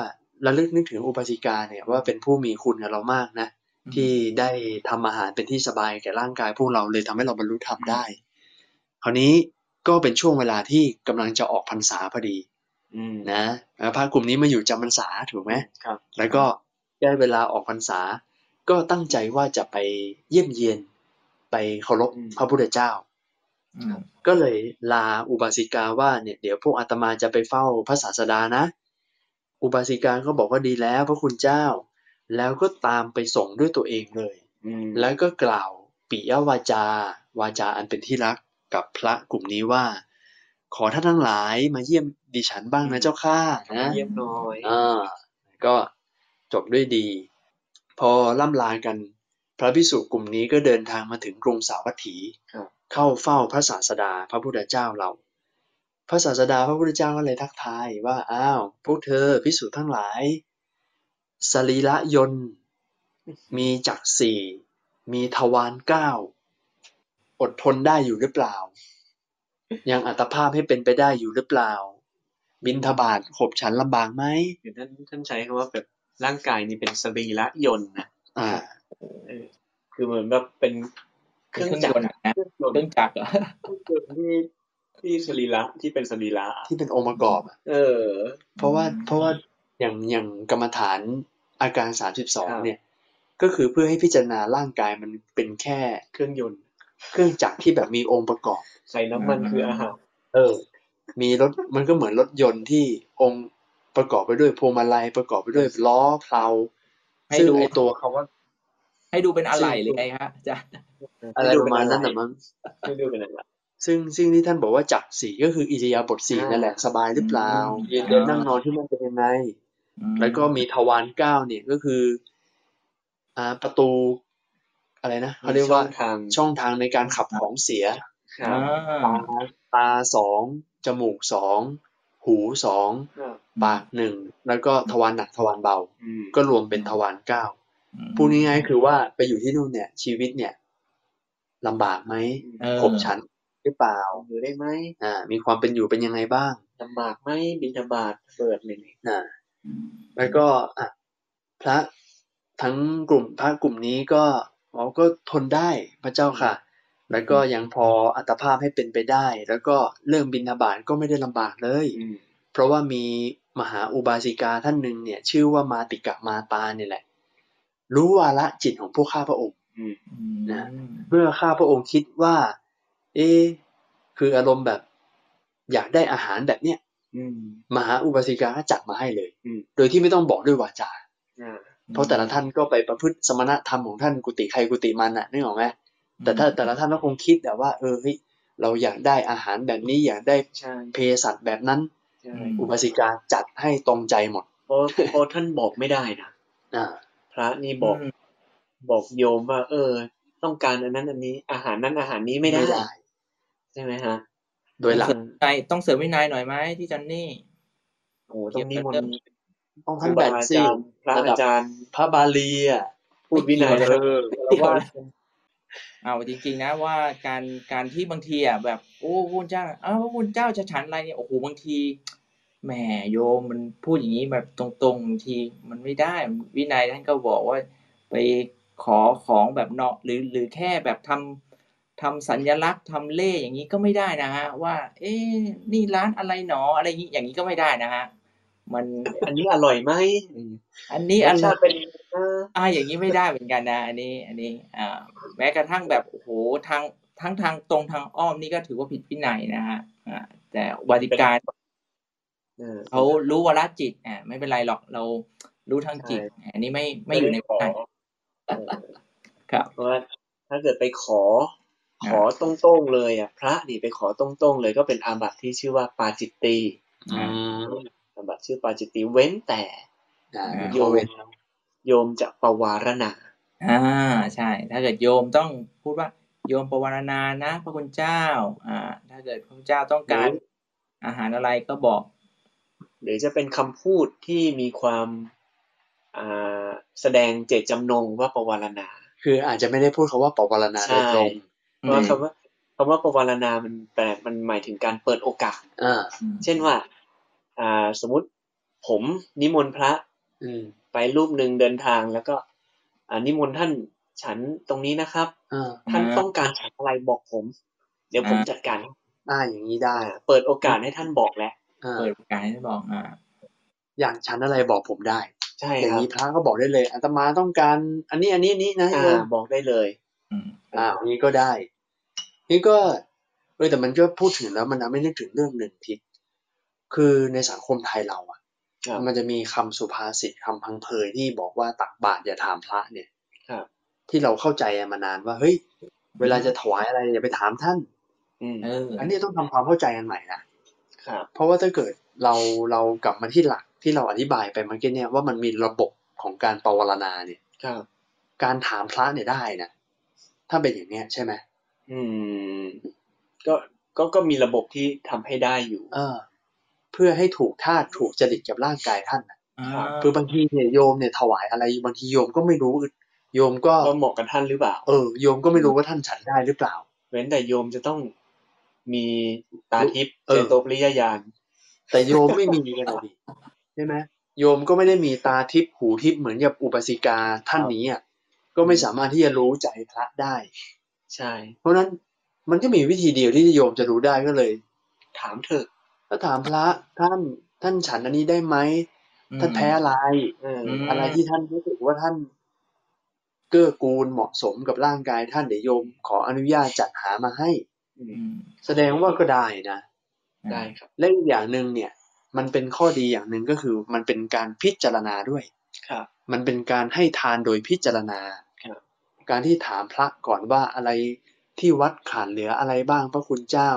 ระลึกนึกถึงอุบาสิกาเนี่ยว่าเป็นผู้มีคุณกับเรามากนะที่ได้ทำอาหารเป็นที่สบายแก่ร่างกายพวกเราเลยทำให้เราบรรลุธรรมได้คราวนี้ก็เป็นช่วงเวลาที่กำลังจะออกพรรษาพอดีนะพระกลุ่มนี้มาอยู่จำพรรษาถูกไหมครับแล้วก็ได้เวลาออกพรรษาก็ตั้งใจว่าจะไปเยี่ยมเยียนไปเคารพพระพุทธเจ้าก็เลยลาอุบาสิกาว่าเนี่ยเดี๋ยวพวกอาตมาจะไปเฝ้าพระศาสดานะอุบาสิกาก็บอกว่าดีแล้วพระคุณเจ้าแล้วก็ตามไปส่งด้วยตัวเองเลยแล้วก็กล่าวปิยวาจาวาจาอันเป็นที่รักกับพระกลุ่มนี้ว่าขอท่านทั้งหลายมาเยี่ยมดิฉันบ้างนะเจ้าข้านะเยี่ยมหน่อยอ่าก็จบด้วยดีพอล่ำลากันพระภิกษุกลุ่มนี้ก็เดินทางมาถึงกรุงสาวัตถีเข้าเฝ้าพระศาสดาพระพุทธเจ้าเราพระศาสดาพระพุทธเจ้าก็เลยทักทายว่าอ้าวพวกเธอภิกษุทั้งหลายสรีระยนต์มีจักสี่มีทวารเก้าอดทนได้อยู่หรือเปล่ายังอัตภาพให้เป็นไปได้อยู่หรือเปล่าบิณฑบาตขบฉันลำบากไหมเดี๋ยวท่านท่านใช้คำว่าแบบร่างกายนี่เป็นสรีระยนต์นะอ่าคือเหมือนแบบเป็นเครื่องจักรนะเครื่องจักรเหรอที่ที่สรีระที่เป็นสรีระที่เป็นองค์ประกอบเออเพราะว่าเพราะว่าอย่างอย่างกรรมฐานอาการสามสิบสองเนี่ยก็คือเพื่อให้พิจารณาร่างกายมันเป็นแค่เครื่องยนต์เครื่องจักรที่แบบมีองค์ประกอบใส่น้ำมันคืออาหารเออมีรถมันก็เหมือนรถยนต์ที่องค์ประกอบไปด้วยพวงมาลัยประกอบไปด้วยล้อเพลาให้ดูไอ้ตัวคำว่าให้ดูเป็นอะไรหรือไงฮะอาจารย์อะไรประมาณนั้นน่ะมั้งให้ดูเป็นอะไรซึ่งซึ่งที่ท่านบอกว่าจักรสี่ก็คืออิริยาบถสี่นั่นแหละสบายหรือเปล่ายืนเดินนั่งนอนที่มันเป็นยังไงแล้วก็มีทวารเก้าเนี่ยก็คืออ่าประตูอะไรนะเขาเรียกว่าช่องทางในการขับของเสียตาสองจมูกสองหูสองปากหนึ่งแล้วก็ทวารหนักทวารเบาก็รวมเป็นทวารเก้าพูดง่ายๆคือว่าไปอยู่ที่นู่นเนี่ยชีวิตเนี่ยลำบากไหมขบฉันหรือเปล่าอยู่ได้ไหมอ่ามีความเป็นอยู่เป็นยังไงบ้างลำบากไหมบิณฑบาตเปิดเลยอ่า แล้วก็อ่ะพระทั้งกลุ่มพระกลุ่มนี้ก็อ๋อก็ทนได้พระเจ้าค่ะแล้วก็ยังพออัตภาพให้เป็นไปได้แล้วก็เรื่องบิณฑบาตก็ไม่ได้ลำบากเลยเพราะว่ามีมหาอุบาสิกาท่านหนึ่งเนี่ยชื่อว่ามาติกะมาตาเนี่ยแหละรู้วาระจิตของพวกข้าพระองค์นะเมื่อข้าพระองค์คิดว่าเอ๊ะคืออารมณ์แบบอยากได้อาหารแบบเนี้ยมหาอุบาสิกาก็จัดมาให้เลยโดยที่ไม่ต้องบอกด้วยวาจาเพราะแต่ละท่านก็ไปประพฤติสมณธรรมของท่านกุฏิใครกุฏิมันน่ะนึกออกไหมแต่ถ้าแต่ละท่านก็คงคิดแต่ว่าเออเฮ้ยเราอยากได้อาหารแบบนี้อยากได้เภสัชแบบนั้นอุบาสิกาจัดให้ตรงใจหมดเพราะเพราะท่านบอกไม่ได้นะพระนี่บอกบอกโยมว่าเออต้องการอันนั้นอันนี้อาหารนั้นอาหารนี้ไม่ได้ใช่ไหมฮะโดยหลักใจต้องเสริมวินัยหน่อยไหมที่จันนี่โอ้ตรงนี้มันต้องท่านแบบสิพระอาจารย์พระบาลีอ่ะพูดวินัยเออว่าเอาจริงๆนะว่าการการที่บางทีอ่ะแบบโอ้พระคุณเจ้าอ้าวพระคุณเจ้าจะฉันอะไรเนี่ยโอ้โหบางทีแหมโยมมันพูดอย่างนี้แบบตรงๆบางทีมันไม่ได้วินัยท่านก็บอกว่าไปขอของแบบเนาะหรือหรือแค่แบบทำทำสัญลักษณ์ทำเล่อย่างนี้ก็ไม่ได้นะฮะว่าเอ๊ะนี่ร้านอะไรหนออะไรอย่างนี้อย่างนี้ก็ไม่ได้นะฮะมันอันนี้อร่อยไหมอันนี้อันนี้เป็นอ่าอย่างนี้ไม่ได้เหมือนกันนะอันนี้อันนี้อ่าแม้กระทั่งแบบโอ้โหทางทั้งทางตรงทางอ้อมนี่ก็ถือว่าผิดวินัยนะฮะอ่าแต่บริการเขารู้วาระจิตอ่าไม่เป็นไรหรอกเรารู้ทางจิตอันนี้ไม่ไม่อยู่ในวินัยครับเพราะถ้าเกิดไปขอขอตรงๆเลยอ่ะพระนี่ไปขอตรงๆเลยก็เป็นอาบัติที่ชื่อว่าปาจิตตีอ่าอาบัติชื่อปาจิตตีเว้นแต่โยมโยมจะปวารณาอ่าใช่ถ้าเกิดโยมต้องพูดว่าโยมปวารณานะพระคุณเจ้าอ่าถ้าเกิดพระคุณเจ้าต้องการอาหารอะไรก็บอกหรือจะเป็นคำพูดที่มีความอ่าแสดงเจตจำนงว่าปวารณาคืออาจจะไม่ได้พูดคำว่าปวารณาโดยตรงเพราะคำว่าคำว่าปวารณามันแปลมันหมายถึงการเปิดโอกาสอ่าเช่นว่าอ่าสมมุติผมนิมนต์พระไปรูปหนึ่งเดินทางแล้วก็นิมนต์ท่านฉันตรงนี้นะครับท่านต้องการฉันอะไรบอกผมเดี๋ยวผมจัดการได้อย่างนี้ได้เปิดโอกาสให้ท่านบอกแล้วเปิดโอกาสให้บอกอ่าอย่างฉันอะไรบอกผมได้ใช่อย่างนี้พระก็บอกได้เลยอาตมาต้องการอันนี้อันนี้นี้นะบอกได้เลยอ่านี้ก็ได้นี่ก็เออแต่มันก็พูดถึงแล้วมันไม่นึกถึงเรื่องหนึ่งทิศคือในสังคมไทยเราอ่ะมันจะมีคำสุภาษิตคำพังเพยที่บอกว่าตักบาตรอย่าถามพระเนี่ยที่เราเข้าใจมานานว่าเฮ้ยเวลาจะถวายอะไรอย่าไปถามท่านอันนี้ต้องทำความเข้าใจกันใหม่นะเพราะว่าถ้าเกิดเราเรากลับมาที่หลักที่เราอธิบายไปเมื่อกี้เนี่ยว่ามันมีระบบของการปวารณาเนี่ยการถามพระเนี่ยได้นะถ้าเป็นอย่างเนี้ยใช่ไหมอืมก็ก็ก็มีระบบที่ทำให้ได้อยู่เพื่อให้ถูกธาตุถูกจริตกับร่างกายท่านคือบางทีเนี่ยโยมเนี่ยถวายอะไรบางทีโยมก็ไม่รู้โยมก็เหมาะกับท่านหรือเปล่าเออโยมก็ไม่รู้ว่าท่านฉันได้หรือเปล่าเว้นแต่โยมจะต้องมีตาทิพย์เจโตปริยญาณแต่โยมไม่มีกันเลยดิใช่ไหมโยมก็ไม่ได้มีตาทิพย์หูทิพย์เหมือนกับอุบาสิกาท่านนี้อ่ะก็ไม่สามารถที่จะรู้ใจพระได้ใช่เพราะนั้นมันก็มีวิธีเดียวที่โยมจะรู้ได้ก็เลยถามเถอะก็ถามพระท่านท่านฉันอันนี้ได้ไหมท่านแพ้อะไรอะไรที่ท่านรู้สึกว่าท่านเกื้อกูลเหมาะสมกับร่างกายท่านเดี๋ยวโยมขออนุญาตจัดหามาให้แสดงว่าก็ได้นะได้ครับและอีกอย่างหนึ่งเนี่ยมันเป็นข้อดีอย่างหนึ่งก็คือมันเป็นการพิจารณาด้วยมันเป็นการให้ทานโดยพิจารณาการที่ถามพระก่อนว่าอะไรที่วัดขาดเหลืออะไรบ้างพระคุณเจ้า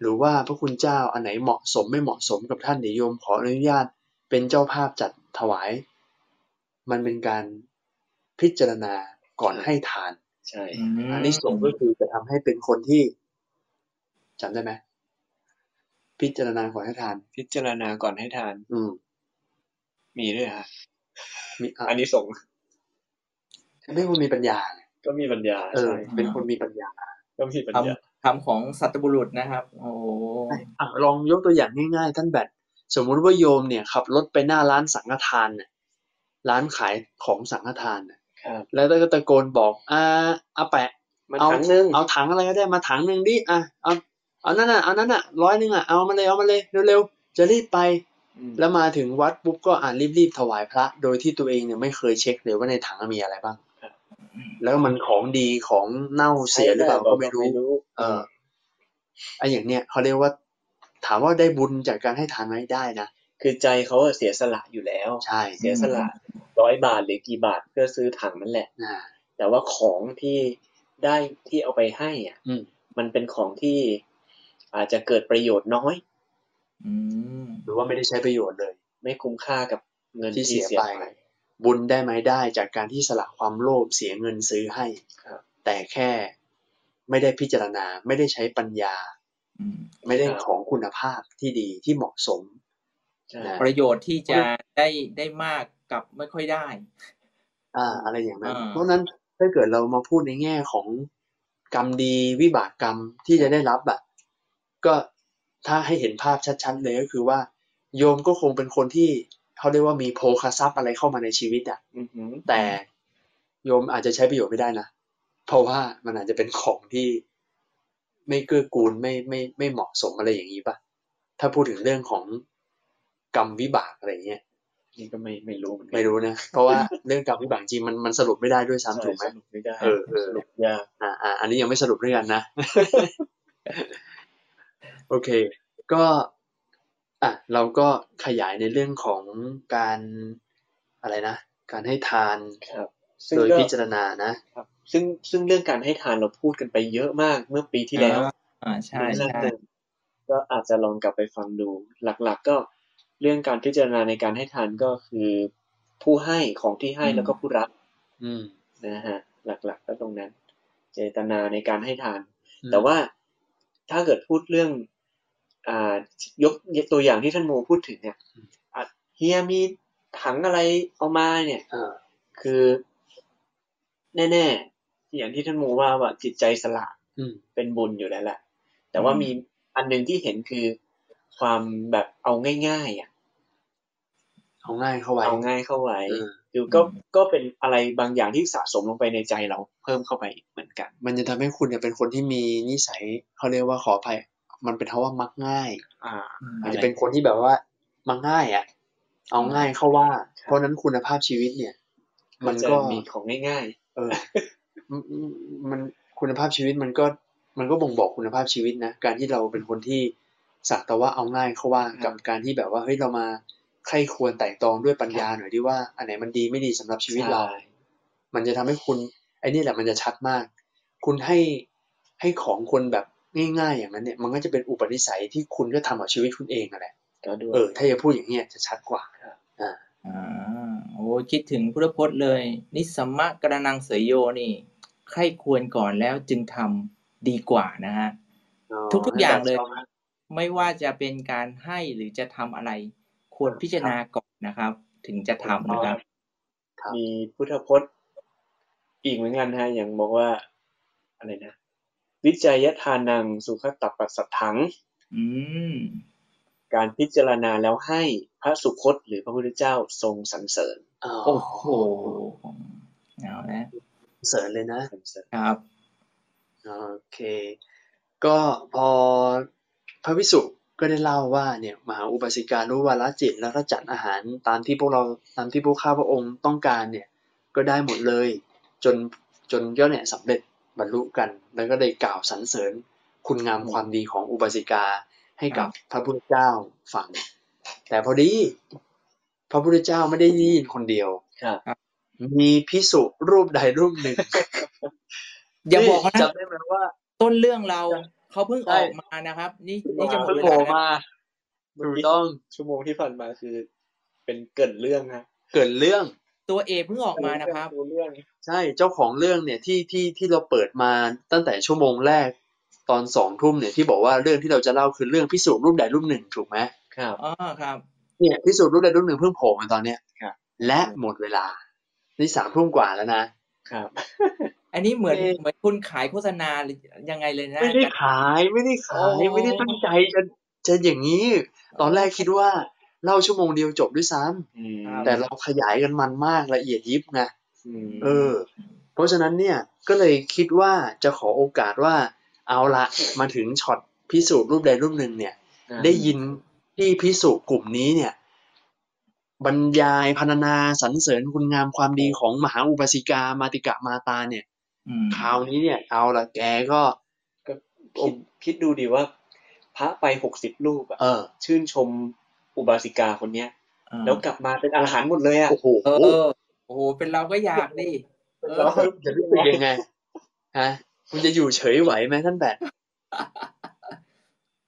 หรือว่าพระคุณเจ้าอันไหนเหมาะสมไม่เหมาะสมกับท่านเดี๋ยวโยมขออนุญาตเป็นเจ้าภาพจัดถวายมันเป็นการพิจารณาก่อนให้ทานใช่อันนี้ส่งก็คือจะทำให้เป็นคนที่จำได้ไหมพิจารณาก่อนให้ทานพิจารณาก่อนให้ทานอืมมีด้วยฮะมีอันนี้ส่งไม่คนมีปัญญาก็มีปัญญาเออเป็นคนมีปัญญาก็มีปัญญาทำของสัตบุรุษนะครับโอ้ลองยกตัวอย่างง่ายๆท่านแบด สมมุติว่าโยมเนี่ยขับรถไปหน้าร้านสังฆทานเนี่ยร้านขายของสังฆทานเนี่ยแล้วก็ตะโกนบอกอ่าอาแปะเอาถังนึงเอาถังอะไรก็ได้มาถังนึงดิอ่ะเอาเอานั่นน่ะเอานั่นน่ะร้อยนึงอ่ะเอามาเลยเอามาเลยเร็วๆจะรีบไปแล้วมาถึงวัดปุ๊บก็อ่านรีบๆถวายพระโดยที่ตัวเองเนี่ยไม่เคยเช็คเลยว่าในถังมีอะไรบ้างแล้วมันของดีของเน่าเสียหรือเปล่าก็ไม่รู้เออไอ้อย่างเนี้ยเขาเรียกว่าถามว่าได้บุญจากการให้ทานไหมได้นะคือใจเขาเสียสละอยู่แล้วใช่เสียสละร้อยบาทหรือกี่บาทเพื่อซื้อถังนั่นแหละแต่ว่าของที่ได้ที่เอาไปให้อ่ะมันเป็นของที่อาจจะเกิดประโยชน์น้อยหรือว่าไม่ได้ใช้ประโยชน์เลยไม่คุ้มค่ากับเงินที่เสียไปบุญได้ไหมได้จากการที่สละความโลภเสียเงินซื้อให้แต่แค่ไม่ได้พิจารณาไม่ได้ใช้ปัญญาไม่ได้ของคุณภาพที่ดีที่เหมาะสมประโยชน์ที่จะได้ได้มากกับไม่ค่อยได้อ่าอะไรอย่างนั้นเพราะนั้นถ้าเกิดเรามาพูดในแง่ของกรรมดีวิบากกรรมที่จะได้รับอ่ะก็ถ้าให้เห็นภาพชัดๆเลยก็คือว่าโยมก็คงเป็นคนที่เขาเรียกว่ามีโภคทรัพย์อะไรเข้ามาในชีวิตอ่ะแต่โยมอาจจะใช้ประโยชน์ไม่ได้นะเพราะว่ามันอาจจะเป็นของที่ไม่เกื้อกูลไม่ไม่ไม่เหมาะสมอะไรอย่างนี้ป่ะถ้าพูดถึงเรื่องของกรรมวิบากอะไรเงี้ยนี่ก็ไม่ไม่รู้ไม่รู้นะเพราะว่าเรื่องกรรมวิบากจริงมันมันสรุปไม่ได้ด้วยซ้ำถูกไหมสรุปไม่ได้เออสรุปยากอ่าอ่าอันนี้ยังไม่สรุปด้วยกันนะโอเคก็อ่ะเราก็ขยายในเรื่องของการอะไรนะการให้ทานโดยพิจารณานะซึ่งซึ่งเรื่องการให้ทานเราพูดกันไปเยอะมากเมื่อปีที่แล้วอ่าใช่ใช่ก็อาจจะลองกลับไปฟังดูหลักๆก็เรื่องการพิจารณาในการให้ทานก็คือผู้ให้ของที่ให้แล้วก็ผู้รับนะฮะหลักๆก็ตรงนั้นเจตนาในการให้ทานแต่ว่าถ้าเกิดพูดเรื่องอ่ายกตัวอย่างที่ท่านโมพูดถึงเนี่ยเฮียมีถังอะไรเอามาเนี่ยคือแน่ๆอย่างที่ท่านโมว่าว่าจิตใจสละเป็นบุญอยู่แล้วแหละแต่ว่ามีอันนึงที่เห็นคือความแบบเอาง่ายๆอ่ะเอาง่ายเข้าไว้เอาง่ายเข้าไว้คือก็ก็เป็นอะไรบางอย่างที่สะสมลงไปในใจเราเพิ่มเข้าไปเหมือนกันมันจะทำให้คุณเนี่ยเป็นคนที่มีนิสัยเขาเรียกว่าขออภัยมันเป็นเพราะว่ามักง่ายอ่าอาจจะเป็นคนที่แบบว่ามักง่ายอ่ะเอาง่ายเข้าว่าเพราะนั้นคุณภาพชีวิตเนี่ยมันก็มีของง่ายๆเออมันคุณภาพชีวิตมันก็มันก็บ่งบอกคุณภาพชีวิตนะการที่เราเป็นคนที่สักแต่ว่าเอาง่ายเข้าว่ากับการที่แบบว่าเฮ้ยเรามาใครควรไต่ตองด้วยปัญญาหน่อยดิว่าอันไหนมันดีไม่ดีสำหรับชีวิตเรามันจะทำให้คุณไอ้นี่แหละมันจะชัดมากคุณให้ให้ของคนแบบง่ายๆอย่างนั้นเนี่ยมันก็จะเป็นอุปนิสัยที่คุณก็ทำกับชีวิตคุณเองนั่นแหละเออถ้าจะพูดอย่างนี้จะชัดกว่าอ่าโอ้คิดถึงพุทธพจน์เลยนิสสัมมะกระนังเสยโยนี่ใครควรก่อนแล้วจึงทำดีกว่านะฮะทุกๆอย่างเลยไม่ว่าจะเป็นการให้หรือจะทำอะไรควรพิจารณาก่อนนะครับถึงจะทำนะครับมีพุทธพจน์อีกเหมือนกันฮะอย่างบอกว่าอะไรนะวิจัยทานังสุขตัปปัสสัทถังการพิจารณาแล้วให้พระสุคตหรือพระพุทธเจ้าทรงสรรเสริญโอ้โหเอาแล้วเสริญเลยนะครับโอเคก็พอพระภิกษุก็ได้เล่าว่าเนี่ยมหาอุบาสิการู้วาระจิตแล้วก็จัดอาหารตามที่พวกเราตามที่พวกข้าพระองค์ต้องการเนี่ยก็ได้หมดเลยจนจนก็เนี่ยสำเร็จบรรลุกันแล้วก็ได้กล่าวสรรเสริญคุณงามความดีของอุบาสิกาให้กับพระพุทธเจ้าฟังแต่พอดีพระพุทธเจ้าไม่ได้ได้ยินคนเดียวมีภิกษุรูปใดรูปหนึ่งอย่าบอกนะจำได้ไหมว่าต้นเรื่องเราเขาเพิ่งออกมานะครับนี่นี่จะโผล่มาถูกต้องชั่วโมงที่ผ่านมาคือเป็นเกิดเรื่องนะเกิดเรื่องตัวเอเพิ่งออกมานะครับใช่เจ้าของเรื่องเนี่ยที่ที่ที่เราเปิดมาตั้งแต่ชั่วโมงแรกตอนสองทุ่มเนี่ยที่บอกว่าเรื่องที่เราจะเล่าคือเรื่องภิกษุรูปใดรูปหนึ่งถูกไหมครับอ๋อครับเนี่ยภิกษุรูปใดรูปหนึ่งเพิ่งโผล่มาตอนเนี้ยและหมดเวลานี่สามทุ่มกว่าแล้วนะครับอันนี้เหมือนเหมือนคุณขายโฆษณาหรือยังไงเลยนะไม่ได้ขายไม่ได้ขายไม่ได้ตั้งใจจะจะอย่างนี้ตอนแรกคิดว่า เล่าชั่วโมงเดียวจบด้วยซ้ำแต่เราขยายกันมันมากละเอียดยิบไงเออเพราะฉะนั้นเนี่ยก็เลยคิดว่าจะขอโอกาสว่าเอาละมาถึงช็อตพิสูจน์รูปใดรูปหนึ่งเนี่ยได้ยินที่พิสูจน์กลุ่มนี้เนี่ยบรรยายพรรณนาสรรเสริญคุณงามความดีของมหาอุบาสิกามาติกะมาตาเนี่ยคราวนี้เนี่ยเอาละแกก็คิดคิดดูดิว่าพระไปหกสิบรูปอ่ะชื่นชมอุบาสิกาคนเนี้ยแล้วกลับมาเป็นอรหันต์หมดเลยอ่ะโอ้โหโอ้โหเป็นเราก็อยากดิเราจะรู้สึกยังไงฮะคุณจะอยู่เฉยไหวไหมท่านแบบ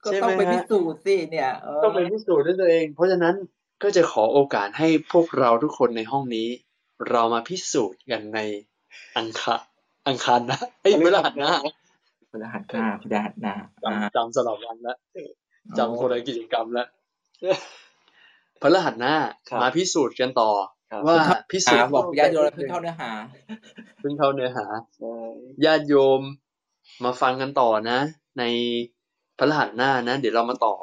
ก็ต้องไปพิสูจน์สิเนี่ยต้องไปพิสูจน์ด้วยตัวเองเพราะฉะนั้นก็จะขอโอกาสให้พวกเราทุกคนในห้องนี้เรามาพิสูจน์กันในอังคารอังคารนะไอ้พฤหัสนะพฤหัสนะพฤหัสนะจำสลับวันแล้วจำคนละกิจกรรมแล้วพฤหัสนะมาพิสูจน์กันต่อว่าพิสูจน์บอกญาติโยมเพิ่งเข้าเนื้อหาเพิ่งเข้าเนื้อหาญาติโยมมาฟังกันต่อนะในพฤหัสหน้านะเดี๋ยวเรามาต่อ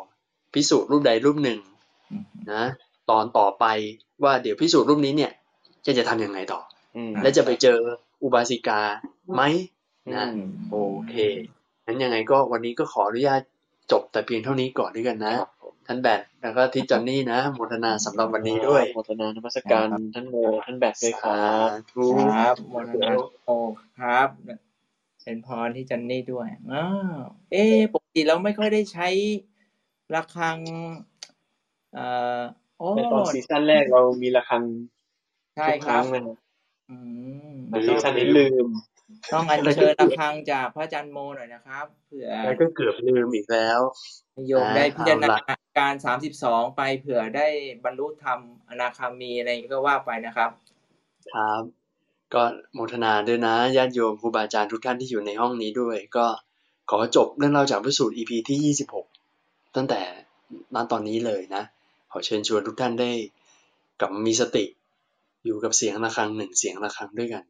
พิสูจน์รูปใดรูปหนึ่งนะตอนต่อไปว่าเดี๋ยวพิสูจน์รูปนี้เนี่ยจะจะทำยังไงต่อและจะไปเจออุบาสิกาไหมนะโอเคงั้นยังไงก็วันนี้ก็ขออนุญาตจบแต่เพียงเท่านี้ก่อนด้วยกันนะท่านแบดแล้วก็ทิจอนนี่นะโมทนาสำหรับวันนี้ด้วยโมทนานมัสการท่านโมท่านแบดด้วยครับครับโมทนาโอครับเป็นพรที่จอนนี่ด้วยอ้าวเอ๊ะปกติเราไม่ค่อยได้ใช้ระฆังเอ่อโอ้ตอนซีซั่นแรกเรามีระฆังใช่ครับอืมซีซั่นนี้ลืมต้องอัญเชิญระฆังจากพระอาจารย์โมหน่อยนะครับเผื่อแล้วก็เกือบลืมอีกแล้วโยมได้พิจารณาการสามสิบสองไปเผื่อได้บรรลุธรรมอนาคามีอะไรก็ว่าไปนะครับครับก็โมทนาด้วยนะญาติโยมครูบาอาจารย์ทุกท่านที่อยู่ในห้องนี้ด้วยก็ขอจบเรื่องเล่าจากพระสูตร อี พี ที่ยี่สิบหกตั้งแต่ณตอนนี้เลยนะขอเชิญชวนทุกท่านได้กลับมีสติอยู่กับเสียงระฆังหนึ่งเสียงระฆังด้วยกัน